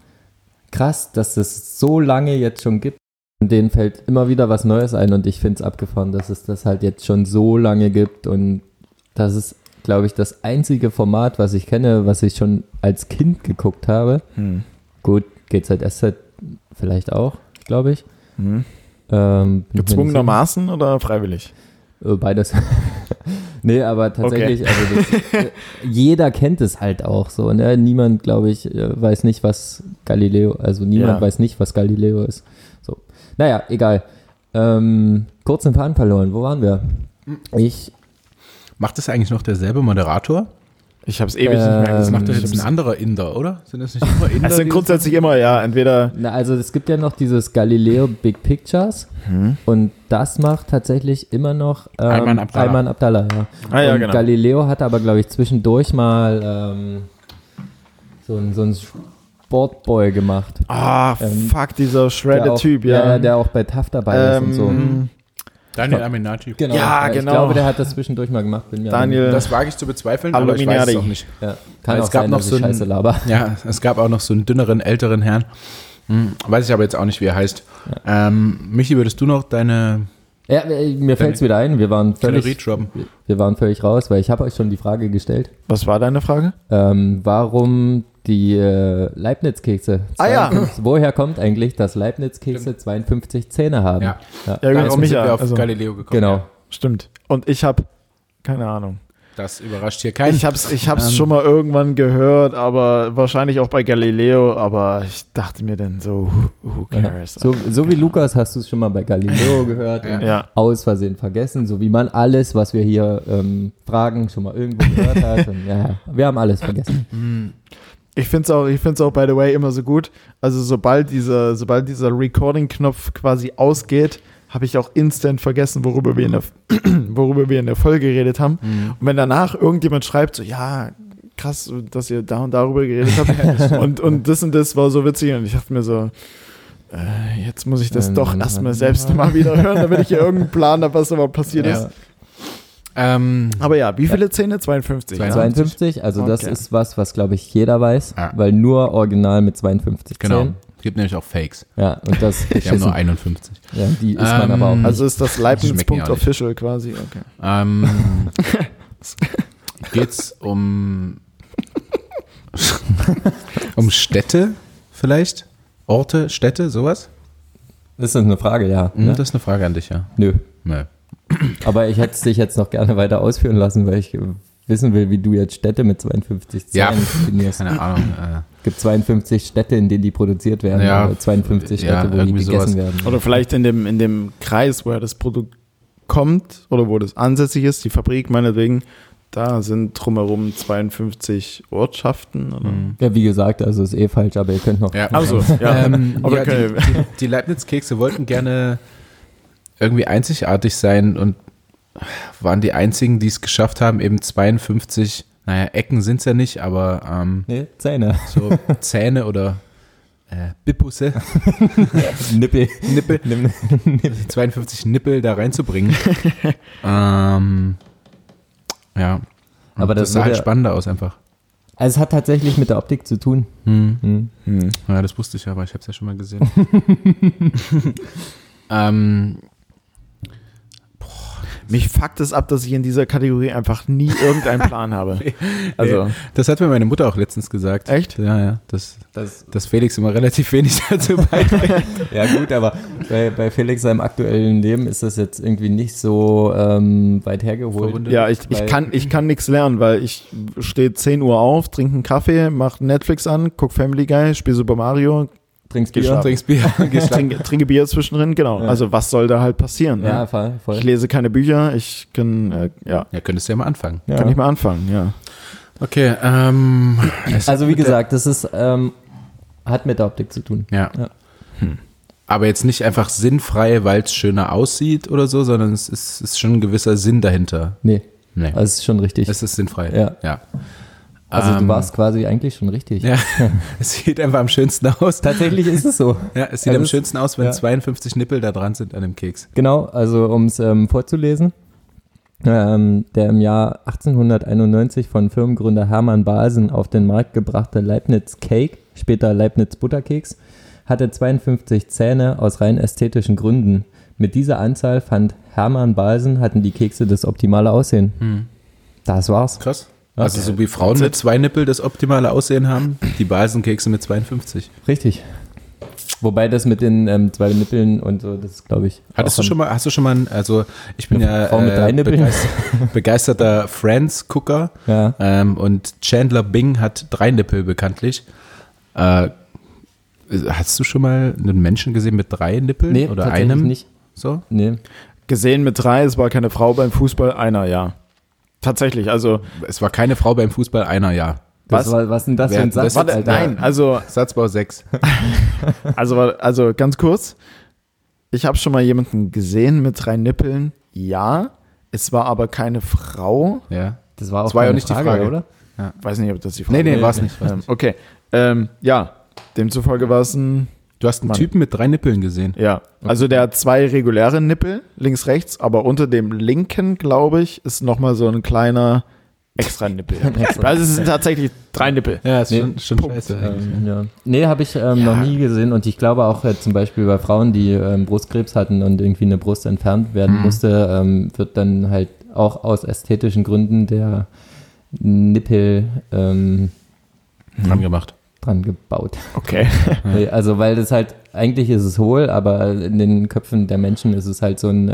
krass, dass es so lange jetzt schon gibt. Und denen fällt immer wieder was Neues ein und ich finde es abgefahren, dass es das halt jetzt schon so lange gibt und das ist, glaube ich, das einzige Format, was ich kenne, was ich schon als Kind geguckt habe. Gut, GZSZ vielleicht auch, glaube ich. Gezwungenermaßen oder freiwillig? Beides. Nee, aber tatsächlich, also das, jeder kennt es halt auch so. Ne? Niemand, glaube ich, weiß nicht, was Galileo, ist. So. Naja, egal. Kurz den Faden verloren. Wo waren wir? Macht das eigentlich noch derselbe Moderator? Ich habe es ewig nicht mehr. Das macht doch jetzt ein anderer Inder, oder? Sind das nicht immer Inder? Das sind grundsätzlich immer, entweder... Na, also es gibt ja noch dieses Galileo Big Pictures und das macht tatsächlich immer noch Ayman Abdallah. Galileo hatte aber, glaube ich, zwischendurch mal so ein Sportboy gemacht. Ah, fuck, dieser Shredder-Typ, ja. Der auch bei Taft dabei ist und so. Daniel Aminati. Genau. Ja, genau. Ich glaube, der hat das zwischendurch mal gemacht. Das wage ich zu bezweifeln, aber ich weiß es auch nicht. Ja. Es gab auch noch so einen dünneren, älteren Herrn. Weiß ich aber jetzt auch nicht, wie er heißt. Ja. Michi, würdest du noch deine... Ja, mir fällt es wieder ein. Wir waren völlig raus, weil ich habe euch schon die Frage gestellt. Was war deine Frage? Warum die Leibniz-Kekse. Woher kommt eigentlich, dass Leibniz-Kekse 52 Zähne haben? Ja, auf Galileo gekommen. Genau. Ja. Stimmt. Und ich habe keine Ahnung. Das überrascht hier keinen. Ich hab's schon mal irgendwann gehört, aber wahrscheinlich auch bei Galileo, aber ich dachte mir dann so, who cares? Ja. So wie Lukas hast du es schon mal bei Galileo gehört und aus Versehen vergessen, so wie man alles, was wir hier fragen, schon mal irgendwo gehört hat. Und, wir haben alles vergessen. Ich find's auch, by the way, immer so gut. Also sobald dieser Recording-Knopf quasi ausgeht, habe ich auch instant vergessen, worüber wir in der Folge geredet haben. Mhm. Und wenn danach irgendjemand schreibt, so, ja, krass, dass ihr da und darüber geredet habt und das war so witzig und ich dachte mir so, jetzt muss ich das doch erstmal selbst mal wieder hören, damit ich hier irgendeinen Plan habe, was da mal passiert ist. Aber wie viele Zähne? 52. 52, also das ist was glaube ich jeder weiß, weil nur original mit 52 Zähnen. Gibt nämlich auch Fakes. Ja, und das. Die haben nur 51. Ja, die ist man aber auch. Also ist das Leibniz.official quasi. Okay. Geht's um Städte vielleicht? Orte, Städte, sowas? Das ist eine Frage, ja. Ne? Das ist eine Frage an dich, ja. Nö. Aber ich hätte es dich jetzt noch gerne weiter ausführen lassen, weil ich wissen will, wie du jetzt Städte mit 52 Zähnen definierst. Ja, keine Ahnung. Es gibt 52 Städte, in denen die produziert werden, oder 52 Städte, wo die gegessen werden. Oder vielleicht in dem Kreis, woher das Produkt kommt oder wo das ansässig ist, die Fabrik meinetwegen, da sind drumherum 52 Ortschaften. Oder? Ja, wie gesagt, also ist eh falsch, aber ihr könnt noch... Ja. Also, ja. Die Leibniz-Kekse wollten gerne irgendwie einzigartig sein und waren die einzigen, die es geschafft haben, eben 52, Ecken sind es ja nicht, aber Zähne. So Zähne oder Bippusse. Nippel. 52 Nippel da reinzubringen. Aber das sah halt spannender aus einfach. Also es hat tatsächlich mit der Optik zu tun. Ja, das wusste ich aber, ich habe es ja schon mal gesehen. Mich fuckt es ab, dass ich in dieser Kategorie einfach nie irgendeinen Plan habe. Also, das hat mir meine Mutter auch letztens gesagt. Echt? Ja. Dass Felix immer relativ wenig dazu beiträgt. Ja gut, aber bei Felix seinem aktuellen Leben ist das jetzt irgendwie nicht so weit hergeholt. Verwundet. Ja, ich kann nichts lernen, weil ich stehe 10 Uhr auf, trinke einen Kaffee, mache Netflix an, gucke Family Guy, spiele Super Mario, Trinkst Bier. Trinke Bier zwischendrin, genau. Ja. Also was soll da halt passieren? Ne? Ja, voll. Ich lese keine Bücher, ich kann, könntest du ja mal anfangen. Ja. Kann ich mal anfangen, ja. Okay, also wie gesagt, das ist, hat mit der Optik zu tun. Ja. Aber jetzt nicht einfach sinnfrei, weil es schöner aussieht oder so, sondern es ist schon ein gewisser Sinn dahinter. Nee. Also es ist schon richtig. Es ist sinnfrei, ja. Also du warst quasi eigentlich schon richtig. Ja, es sieht einfach am schönsten aus. Tatsächlich ist es so. Ja, es sieht am schönsten aus, wenn 52 Nippel da dran sind an dem Keks. Genau, also um es vorzulesen, der im Jahr 1891 von Firmengründer Hermann Basen auf den Markt gebrachte Leibniz Cake, später Leibniz Butterkeks, hatte 52 Zähne aus rein ästhetischen Gründen. Mit dieser Anzahl, fand Hermann Basen, hatten die Kekse das optimale Aussehen. Das war's. Krass. Also so wie Frauen mit 2 Nippel das optimale Aussehen haben, die Basenkekse mit 52. Richtig. Wobei das mit den 2 Nippeln und so, das glaube ich. Ich bin begeisterter Friends-Gucker und Chandler Bing hat 3 Nippel bekanntlich. Hast du schon mal einen Menschen gesehen mit 3 Nippeln? Nee, oder tatsächlich einem? Nicht. So? Nee. Gesehen mit 3, es war keine Frau beim Fußball, einer, ja. Tatsächlich, also es war keine Frau beim Fußball, einer, ja. Was denn das für ein Satz? Nein, also Satzbau 6. Also ganz kurz, ich habe schon mal jemanden gesehen mit 3 Nippeln, ja. Es war aber keine Frau, Das war auch, das war ja nicht Frage, die Frage, oder? Ja. Weiß nicht, ob das die Frage war. Nee, war es nicht. Okay. Ja, demzufolge war es ein... Du hast einen Typen mit 3 Nippeln gesehen. Ja, also der hat 2 reguläre Nippel, links, rechts, aber unter dem linken, glaube ich, ist nochmal so ein kleiner extra Nippel. Also es sind tatsächlich 3 Nippel. Ja, ist schon scheiße eigentlich. Ja. Nee, habe ich noch nie gesehen, und ich glaube auch zum Beispiel bei Frauen, die Brustkrebs hatten und irgendwie eine Brust entfernt werden musste, wird dann halt auch aus ästhetischen Gründen der Nippel dran gebaut. Okay. Also, weil das halt, eigentlich ist es hohl, aber in den Köpfen der Menschen ist es halt so ein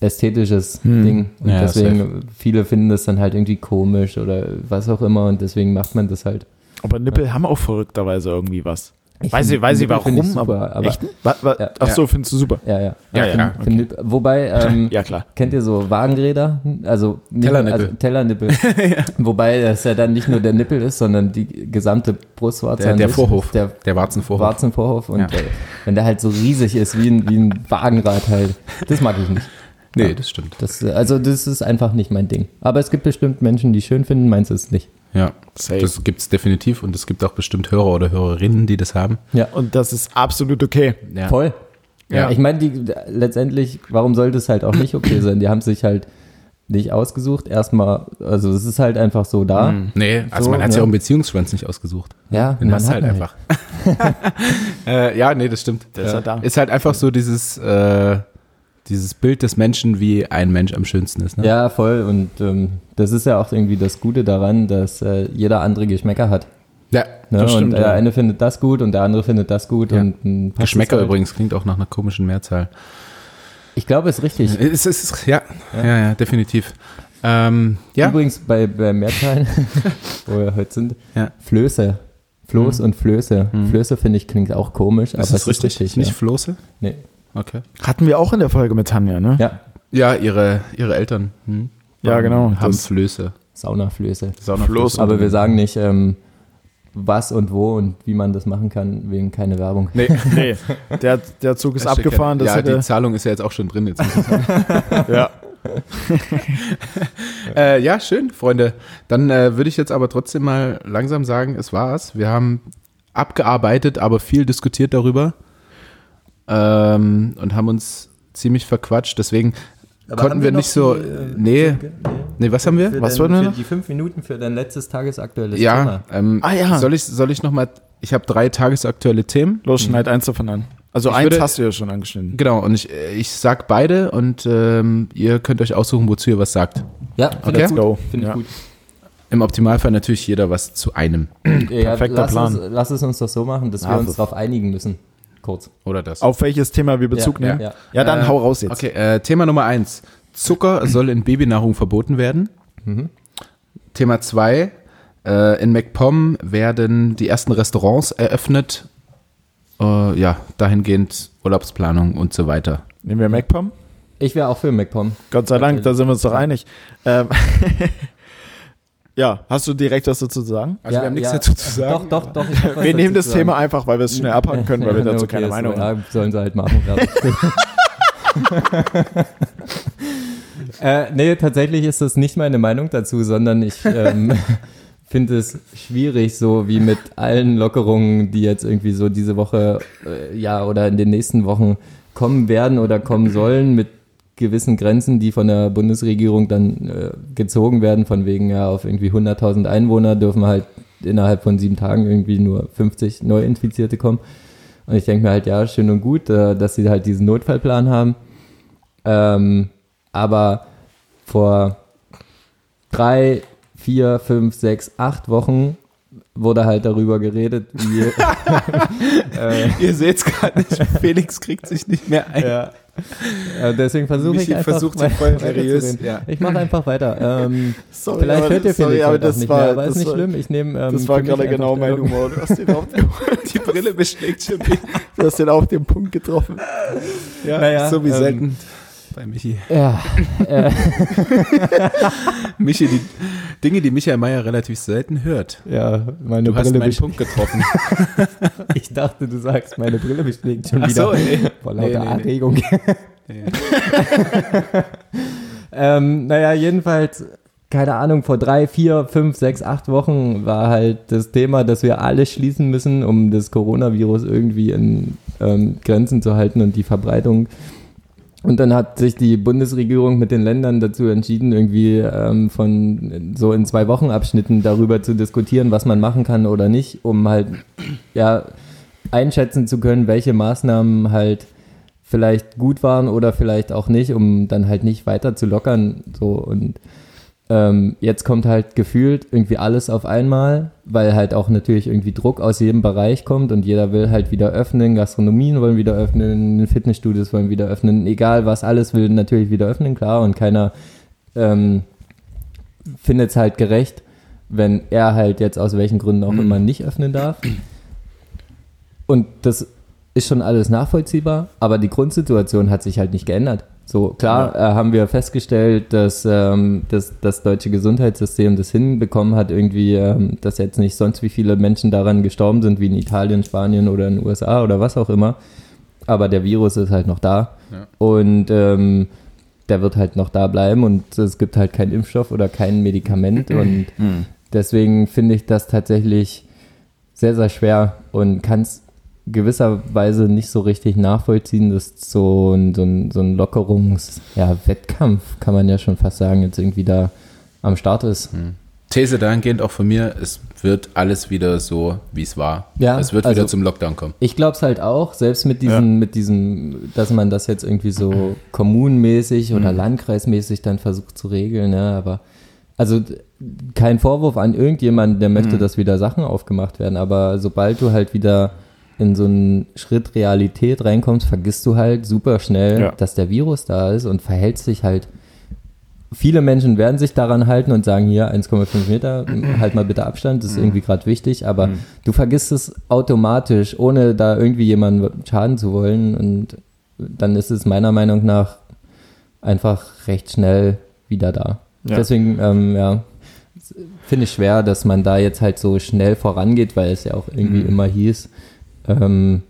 ästhetisches Ding. Und ja, deswegen, viele finden das dann halt irgendwie komisch oder was auch immer, und deswegen macht man das halt. Aber Nippel haben auch verrückterweise irgendwie was. Weiß ich warum, ich super, aber echt? Ja. Ach so, findest du super? Ja. Okay. Wobei, ja, klar. Kennt ihr so Wagenräder? Also Tellernippel. Ja. Wobei das ja dann nicht nur der Nippel ist, sondern die gesamte Brustwarze. Der Vorhof. Der Warzenvorhof. Und wenn der halt so riesig ist, wie ein Wagenrad halt. Das mag ich nicht. Nee, ja. Das stimmt. Das ist einfach nicht mein Ding. Aber es gibt bestimmt Menschen, die schön finden, meins ist nicht. Ja, safe. Das gibt's definitiv, und es gibt auch bestimmt Hörer oder Hörerinnen, die das haben. Ja, und das ist absolut okay. Ja. Voll. Ja. Ich meine, letztendlich, warum sollte es halt auch nicht okay sein? Die haben sich halt nicht ausgesucht. Erstmal, also es ist halt einfach so da. Nee, also so, man hat es ja auch im Beziehungsschwanz nicht ausgesucht. Ja, den hast halt einfach. Ja, nee, das stimmt. Das ist halt da. Ist halt einfach so dieses Bild des Menschen, wie ein Mensch am schönsten ist. Ne? Ja, voll. Und das ist ja auch irgendwie das Gute daran, dass jeder andere Geschmäcker hat. Ja, ne? Das stimmt. Und der eine findet das gut und der andere findet das gut. Ja. Und Geschmäcker halt. Übrigens klingt auch nach einer komischen Mehrzahl. Ich glaube, ist richtig. Es ist ja, definitiv. Übrigens bei Mehrzahlen, wo wir heute sind, Flöße. Floß und Flöße. Flöße, finde ich, klingt auch komisch. Aber es ist richtig. Nicht Floße? Nee. Okay. Hatten wir auch in der Folge mit Tanja, ne? Ja. Ja, ihre Eltern. Ja, genau. Haben Flöße. Saunaflöße. Aber wir sagen nicht, was und wo und wie man das machen kann, wegen keine Werbung. Nee. Der Zug ist abgefahren. Das die Zahlung ist ja jetzt auch schon drin. Jetzt muss ich sagen. Ja. Ja, schön, Freunde. Dann würde ich jetzt aber trotzdem mal langsam sagen, es war's. Wir haben abgearbeitet, aber viel diskutiert darüber. Und haben uns ziemlich verquatscht, deswegen aber konnten wir nicht so. Was haben wir? Was wollen wir noch? Die 5 Minuten für dein letztes tagesaktuelles Thema. Soll ich nochmal? Ich habe 3 tagesaktuelle Themen. Los, schneid eins davon an. Also hast du ja schon angeschnitten. Genau, und ich sag beide, und ihr könnt euch aussuchen, wozu ihr was sagt. Ja, okay. Finde ich gut. Im Optimalfall natürlich jeder was zu einem. Ja, perfekter Plan. Lass es uns doch so machen, dass wir uns darauf einigen müssen. Kurz. Oder das. Auf welches Thema wir Bezug nehmen? Ja, dann hau raus jetzt. Okay, Thema Nummer 1. Zucker soll in Babynahrung verboten werden. Thema 2. In MacPom werden die ersten Restaurants eröffnet. Dahingehend Urlaubsplanung und so weiter. Nehmen wir MacPom? Ich wäre auch für MacPom. Gott sei Dank, da sind wir uns doch einig. Ja, hast du direkt was dazu zu sagen? Also wir haben nichts dazu zu sagen. Doch. Wir nehmen das Thema einfach, weil wir es schnell abhaken können, weil wir dazu keine Meinung haben. Sollen sie halt machen. Nee, tatsächlich ist das nicht meine Meinung dazu, sondern ich finde es schwierig, so wie mit allen Lockerungen, die jetzt irgendwie so diese Woche oder in den nächsten Wochen kommen werden oder kommen sollen, mit gewissen Grenzen, die von der Bundesregierung dann gezogen werden, von wegen auf irgendwie 100.000 Einwohner dürfen halt innerhalb von 7 Tagen irgendwie nur 50 Neuinfizierte kommen. Und ich denke mir halt, ja, schön und gut, dass sie halt diesen Notfallplan haben. Aber vor 3, 4, 5, 6, 8 Wochen wurde halt darüber geredet, wie... Ihr seht es gerade nicht, Felix kriegt sich nicht mehr ein. Ja. Deswegen versuche ich einfach weiter. Ich mache einfach weiter. Sorry, vielleicht hört ihr Felix aber das nicht war, mehr, aber das ist nicht schlimm. Ich nehme. Das war gerade genau mein Humor. Du hast den auf den Punkt. Die Brille beschlägt schon. Du hast den auf den Punkt getroffen. Ja, so wie selten bei Michi. Ja. Michi, die Dinge, die Michael Mayer relativ selten hört. Ja, meine Brille. Du hast meinen Punkt getroffen. Ich dachte, du sagst, meine Brille beschlägt schon wieder. Ach so, vor lauter Erregung. Nee. Jedenfalls keine Ahnung, vor 3, 4, 5, 6, 8 Wochen war halt das Thema, dass wir alle schließen müssen, um das Coronavirus irgendwie in Grenzen zu halten und die Verbreitung. Und dann hat sich die Bundesregierung mit den Ländern dazu entschieden, irgendwie von so in 2 Wochen Abschnitten darüber zu diskutieren, was man machen kann oder nicht, um halt ja einschätzen zu können, welche Maßnahmen halt vielleicht gut waren oder vielleicht auch nicht, um dann halt nicht weiter zu lockern. So und jetzt kommt halt gefühlt irgendwie alles auf einmal, weil halt auch natürlich irgendwie Druck aus jedem Bereich kommt und jeder will halt wieder öffnen, Gastronomien wollen wieder öffnen, Fitnessstudios wollen wieder öffnen, egal was, alles will natürlich wieder öffnen, klar, und keiner findet es halt gerecht, wenn er halt jetzt aus welchen Gründen auch immer nicht öffnen darf. Und das ist schon alles nachvollziehbar, aber die Grundsituation hat sich halt nicht geändert. So, klar, haben wir festgestellt, dass das deutsche Gesundheitssystem das hinbekommen hat, irgendwie, dass jetzt nicht sonst wie viele Menschen daran gestorben sind, wie in Italien, Spanien oder in den USA oder was auch immer. Aber der Virus ist halt noch da. Ja. Und der wird halt noch da bleiben und es gibt halt keinen Impfstoff oder kein Medikament. Und deswegen finde ich das tatsächlich sehr, sehr schwer und kann es gewisserweise nicht so richtig nachvollziehen, dass so ein Lockerungswettkampf, kann man ja schon fast sagen, jetzt irgendwie da am Start ist. These dahingehend auch von mir, es wird alles wieder so, wie es war. Ja, es wird wieder zum Lockdown kommen. Ich glaube es halt auch, selbst mit diesem, dass man das jetzt irgendwie so kommunenmäßig oder landkreismäßig dann versucht zu regeln, ja, aber also kein Vorwurf an irgendjemanden, der möchte, dass wieder Sachen aufgemacht werden, aber sobald du halt wieder in so einen Schritt Realität reinkommst, vergisst du halt super schnell, dass der Virus da ist und verhältst dich halt. Viele Menschen werden sich daran halten und sagen, hier 1,5 Meter, halt mal bitte Abstand, das ist irgendwie gerade wichtig, aber du vergisst es automatisch, ohne da irgendwie jemandem schaden zu wollen, und dann ist es meiner Meinung nach einfach recht schnell wieder da. Ja. Deswegen, finde ich schwer, dass man da jetzt halt so schnell vorangeht, weil es ja auch irgendwie immer hieß, wir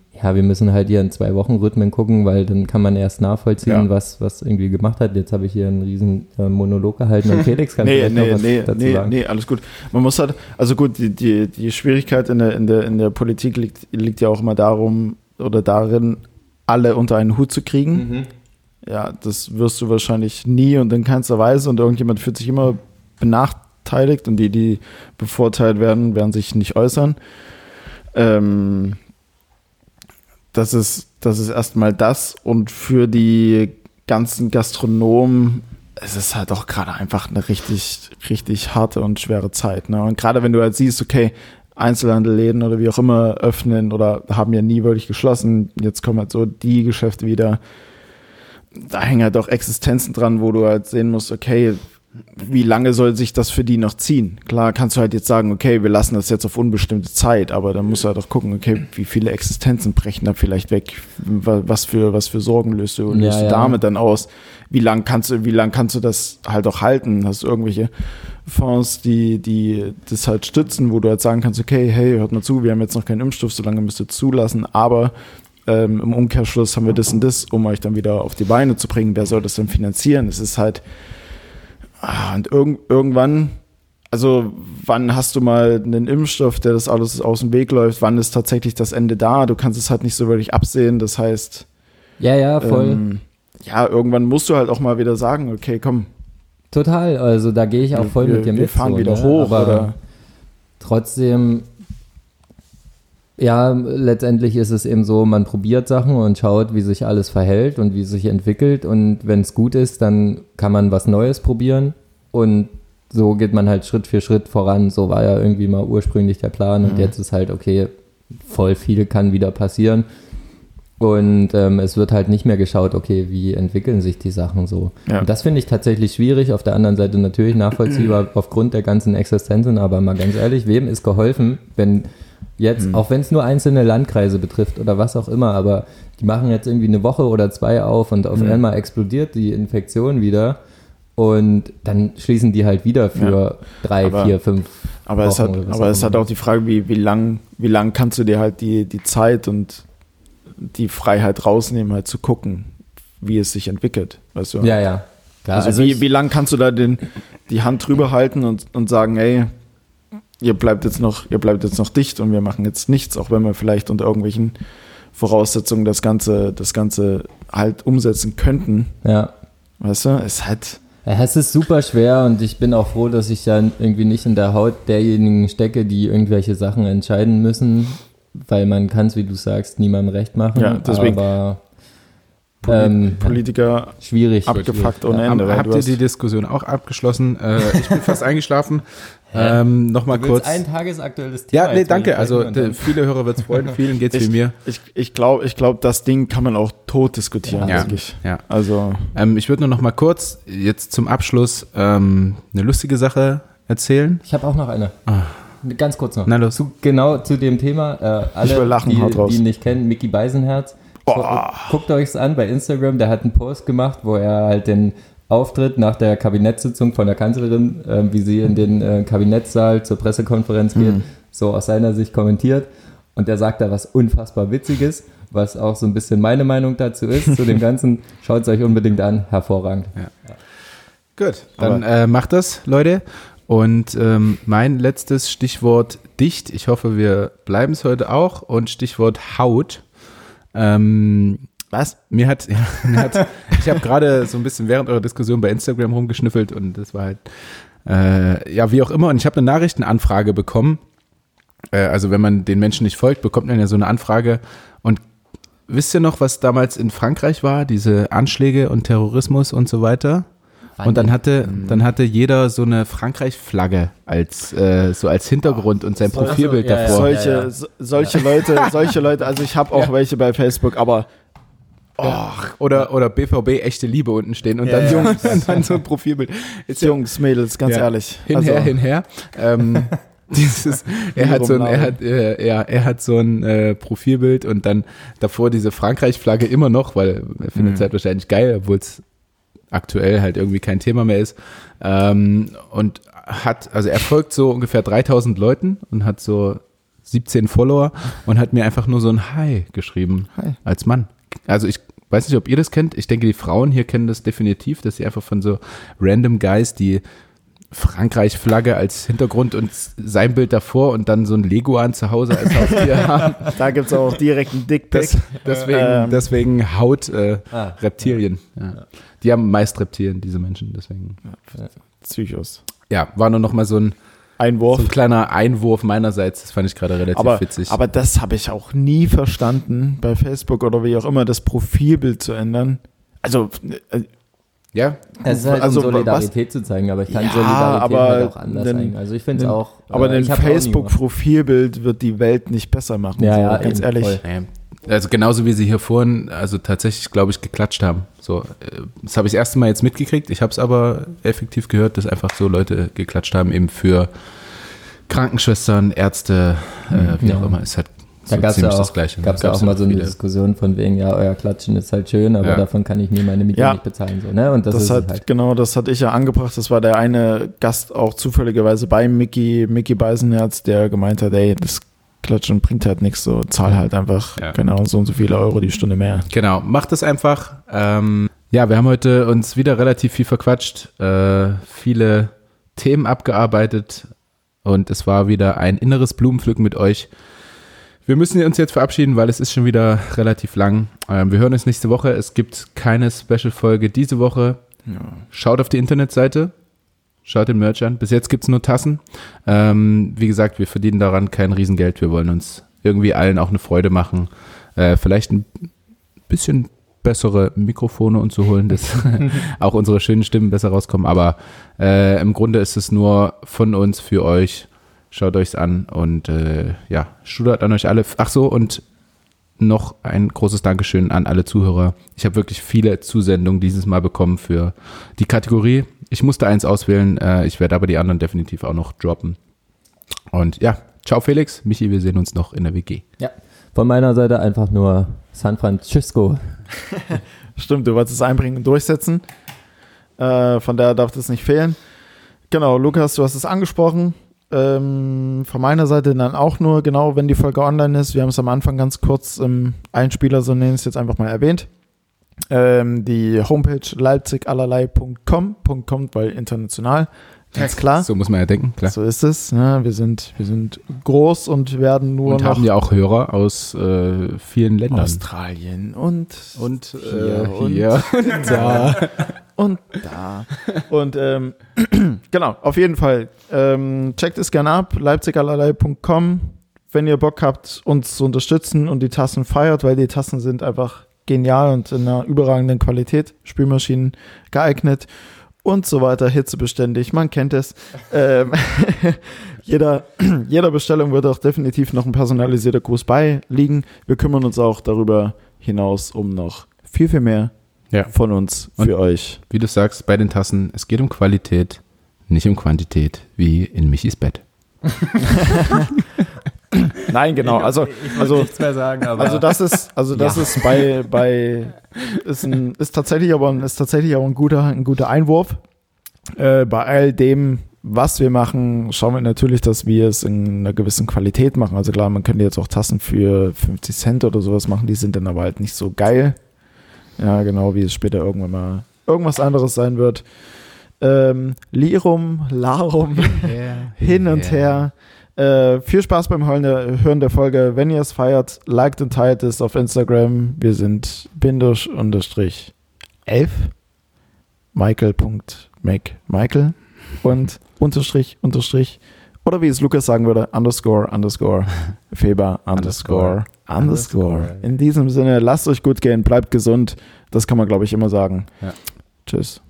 müssen halt hier in 2 Wochen Rhythmen gucken, weil dann kann man erst nachvollziehen, was irgendwie gemacht hat. Jetzt habe ich hier einen riesen Monolog gehalten und Felix kann vielleicht noch was dazu sagen. Nee, alles gut. Man muss halt, also gut, die Schwierigkeit in der Politik liegt ja auch immer darin, alle unter einen Hut zu kriegen. Mhm. Ja, das wirst du wahrscheinlich nie und in keinster Weise, und irgendjemand fühlt sich immer benachteiligt und die bevorteilt werden, werden sich nicht äußern. Das ist erstmal das, und für die ganzen Gastronomen es ist halt auch gerade einfach eine richtig, richtig harte und schwere Zeit. Ne? Und gerade wenn du halt siehst, okay, Einzelhandelläden oder wie auch immer öffnen oder haben ja nie wirklich geschlossen, jetzt kommen halt so die Geschäfte wieder, da hängen halt auch Existenzen dran, wo du halt sehen musst, okay, wie lange soll sich das für die noch ziehen? Klar kannst du halt jetzt sagen, okay, wir lassen das jetzt auf unbestimmte Zeit, aber dann musst du halt auch gucken, okay, wie viele Existenzen brechen da vielleicht weg? Was für Sorgen löst du damit dann aus? Wie lang kannst du das halt auch halten? Hast du irgendwelche Fonds, die das halt stützen, wo du halt sagen kannst, okay, hey, hört mal zu, wir haben jetzt noch keinen Impfstoff, so lange müsst ihr zulassen, aber im Umkehrschluss haben wir das und das, um euch dann wieder auf die Beine zu bringen. Wer soll das dann finanzieren? Es ist halt und irgendwann, also wann hast du mal einen Impfstoff, der das alles aus dem Weg läuft? Wann ist tatsächlich das Ende da? Du kannst es halt nicht so wirklich absehen. Das heißt, voll. Irgendwann musst du halt auch mal wieder sagen, okay, komm. Total, also da gehe ich auch voll mit dir mit. Wir fahren wieder hoch. Aber trotzdem, ja, letztendlich ist es eben so, man probiert Sachen und schaut, wie sich alles verhält und wie sich entwickelt, und wenn es gut ist, dann kann man was Neues probieren, und so geht man halt Schritt für Schritt voran. So war ja irgendwie mal ursprünglich der Plan, und jetzt ist halt, okay, voll viel kann wieder passieren, und es wird halt nicht mehr geschaut, okay, wie entwickeln sich die Sachen so. Ja. Und das finde ich tatsächlich schwierig, auf der anderen Seite natürlich nachvollziehbar aufgrund der ganzen Existenzen, aber mal ganz ehrlich, wem ist geholfen, wenn jetzt, auch wenn es nur einzelne Landkreise betrifft oder was auch immer, aber die machen jetzt irgendwie eine Woche oder 2 auf, und auf einmal explodiert die Infektion wieder, und dann schließen die halt wieder für 3, 4, 5 aber Wochen. Es hat auch die Frage, wie lang kannst du dir halt die Zeit und die Freiheit rausnehmen, halt zu gucken, wie es sich entwickelt, weißt du? Ja, ja. Ja, also wie lang kannst du da die Hand drüber halten und sagen, ey, ihr bleibt jetzt noch dicht und wir machen jetzt nichts, auch wenn wir vielleicht unter irgendwelchen Voraussetzungen das Ganze halt umsetzen könnten. Ja. Weißt du, es ist super schwer und ich bin auch froh, dass ich dann irgendwie nicht in der Haut derjenigen stecke, die irgendwelche Sachen entscheiden müssen, weil man kann es, wie du sagst, niemandem recht machen. Ja, deswegen. Aber Politiker schwierig, abgefuckt ohne Ende. Habt ihr die Diskussion auch abgeschlossen? Ich bin fast eingeschlafen. Nochmal kurz. Ein tagesaktuelles Thema. Ja, nee, danke. Also viele Hörer wird es freuen, vielen geht's wie mir. Ich glaube, das Ding kann man auch tot diskutieren. Ja, wirklich. Ja. Also ich würde nur nochmal kurz jetzt zum Abschluss eine lustige Sache erzählen. Ich habe auch noch eine. Ganz kurz noch. Na los. Genau zu dem Thema. Alle, die ihn nicht kennen, Micky Beisenherz. Guckt euch's an bei Instagram, der hat einen Post gemacht, wo er halt den Auftritt nach der Kabinettssitzung von der Kanzlerin, wie sie in den Kabinettssaal zur Pressekonferenz geht, so aus seiner Sicht kommentiert. Und der sagt da was unfassbar Witziges, was auch so ein bisschen meine Meinung dazu ist, zu dem Ganzen. Schaut es euch unbedingt an, hervorragend. Ja. Gut, dann macht das, Leute. Und mein letztes Stichwort dicht. Ich hoffe, wir bleiben es heute auch. Und Stichwort Haut. Was? Ich habe gerade so ein bisschen während eurer Diskussion bei Instagram rumgeschnüffelt und das war halt, wie auch immer. Und ich habe eine Nachrichtenanfrage bekommen. Also wenn man den Menschen nicht folgt, bekommt man ja so eine Anfrage. Und wisst ihr noch, was damals in Frankreich war? Diese Anschläge und Terrorismus und so weiter? Und dann hatte jeder so eine Frankreich-Flagge als Hintergrund und sein Profilbild davor. Solche Leute, also ich habe auch welche bei Facebook, aber oder BVB echte Liebe unten stehen und dann Jungs und dann so ein Profilbild. Jetzt Jungs, Mädels, ganz ehrlich. Hinher. Er hat so ein Profilbild und dann davor diese Frankreich-Flagge immer noch, weil er findet es halt wahrscheinlich geil, obwohl es aktuell halt irgendwie kein Thema mehr ist, und er folgt so ungefähr 3000 Leuten und hat so 17 Follower und hat mir einfach nur so ein Hi geschrieben als Mann. Also ich weiß nicht, ob ihr das kennt, ich denke die Frauen hier kennen das definitiv, dass sie einfach von so random Guys die Frankreich-Flagge als Hintergrund und sein Bild davor und dann so ein Leguan zu Hause als Haustier haben. Da gibt es auch direkt einen Dickpick. Deswegen Haut Reptilien. Ja. Ja. Die haben meist Reptilien, diese Menschen, deswegen. Ja. Psychos. Ja, war nur noch mal so ein Einwurf. So ein kleiner Einwurf meinerseits, das fand ich gerade relativ witzig. Aber das habe ich auch nie verstanden, bei Facebook oder wie auch immer, das Profilbild zu ändern. Also ja, es ist halt um Solidarität zu zeigen, aber ich kann Solidarität halt auch anders zeigen. Also ich finde es auch. Aber ein Facebook-Profilbild wird die Welt nicht besser machen. Ja, so, ja ganz ehrlich. Voll. Also genauso wie sie hier vorhin, also tatsächlich, glaube ich, geklatscht haben. So, das habe ich das erste Mal jetzt mitgekriegt. Ich habe es aber effektiv gehört, dass einfach so Leute geklatscht haben, eben für Krankenschwestern, Ärzte, wie auch immer. Es hat da so ziemlich das Gleiche. Gab es ja auch mal so eine Diskussion von wegen, ja, euer Klatschen ist halt schön, aber davon kann ich mir meine Miete nicht bezahlen. So, ne? Und das ist halt. Genau, das hatte ich ja angebracht. Das war der eine Gast auch zufälligerweise bei Micky Beisenherz, der gemeint hat, ey, das Klatschen bringt halt nichts, so zahl halt einfach, genau, so und so viele Euro die Stunde mehr. Genau, macht das einfach. Wir haben heute uns wieder relativ viel verquatscht, viele Themen abgearbeitet und es war wieder ein inneres Blumenpflücken mit euch. Wir müssen uns jetzt verabschieden, weil es ist schon wieder relativ lang. Wir hören uns nächste Woche. Es gibt keine Special-Folge diese Woche. Ja. Schaut auf die Internetseite. Schaut den Merch an. Bis jetzt gibt es nur Tassen. Wie gesagt, wir verdienen daran kein Riesengeld. Wir wollen uns irgendwie allen auch eine Freude machen. Vielleicht ein bisschen bessere Mikrofone uns zu holen, dass auch unsere schönen Stimmen besser rauskommen. Aber im Grunde ist es nur von uns für euch. Schaut euch's an und schudert an euch alle. Ach so, und noch ein großes Dankeschön an alle Zuhörer. Ich habe wirklich viele Zusendungen dieses Mal bekommen für die Kategorie. Ich musste eins auswählen, ich werde aber die anderen definitiv auch noch droppen. Und ja, ciao Felix, Michi, wir sehen uns noch in der WG. Ja, von meiner Seite einfach nur San Francisco. Stimmt, du wolltest es einbringen und durchsetzen. Von daher darf das nicht fehlen. Genau, Lukas, du hast es angesprochen. Von meiner Seite dann auch nur, genau, wenn die Folge online ist. Wir haben es am Anfang ganz kurz im Einspieler, so nennen es jetzt einfach mal erwähnt. die Homepage leipzigallerlei.com, weil international, ganz klar. So muss man ja denken, klar. So ist es. Ne? Wir sind groß und werden nur und noch... Und haben ja auch Hörer aus vielen Ländern. Australien und hier und da. Und genau, auf jeden Fall. Checkt es gerne ab, leipzigallerlei.com. Wenn ihr Bock habt, uns zu unterstützen und die Tassen feiert, weil die Tassen sind einfach genial und in einer überragenden Qualität, Spülmaschinen geeignet und so weiter, hitzebeständig, man kennt es. Jeder Bestellung wird auch definitiv noch ein personalisierter Gruß beiliegen. Wir kümmern uns auch darüber hinaus um noch viel, viel mehr von uns für euch. Wie du sagst, bei den Tassen, es geht um Qualität, nicht um Quantität, wie in Michis Bett. Nein, genau. Ich will nichts mehr sagen, aber das ist tatsächlich ein guter Einwurf. Bei all dem, was wir machen, schauen wir natürlich, dass wir es in einer gewissen Qualität machen. Also klar, man könnte jetzt auch Tassen für 50 Cent oder sowas machen, die sind dann aber halt nicht so geil. Ja, genau, wie es später irgendwann mal irgendwas anderes sein wird. Lirum, Larum, hin und her. Viel Spaß beim Hören der Folge. Wenn ihr es feiert, liked und teilt es auf Instagram. Wir sind _11 Michael.McMichael und __ oder wie es Lukas sagen würde, __ Feber __ In diesem Sinne, lasst euch gut gehen, bleibt gesund. Das kann man, glaube ich, immer sagen. Ja. Tschüss.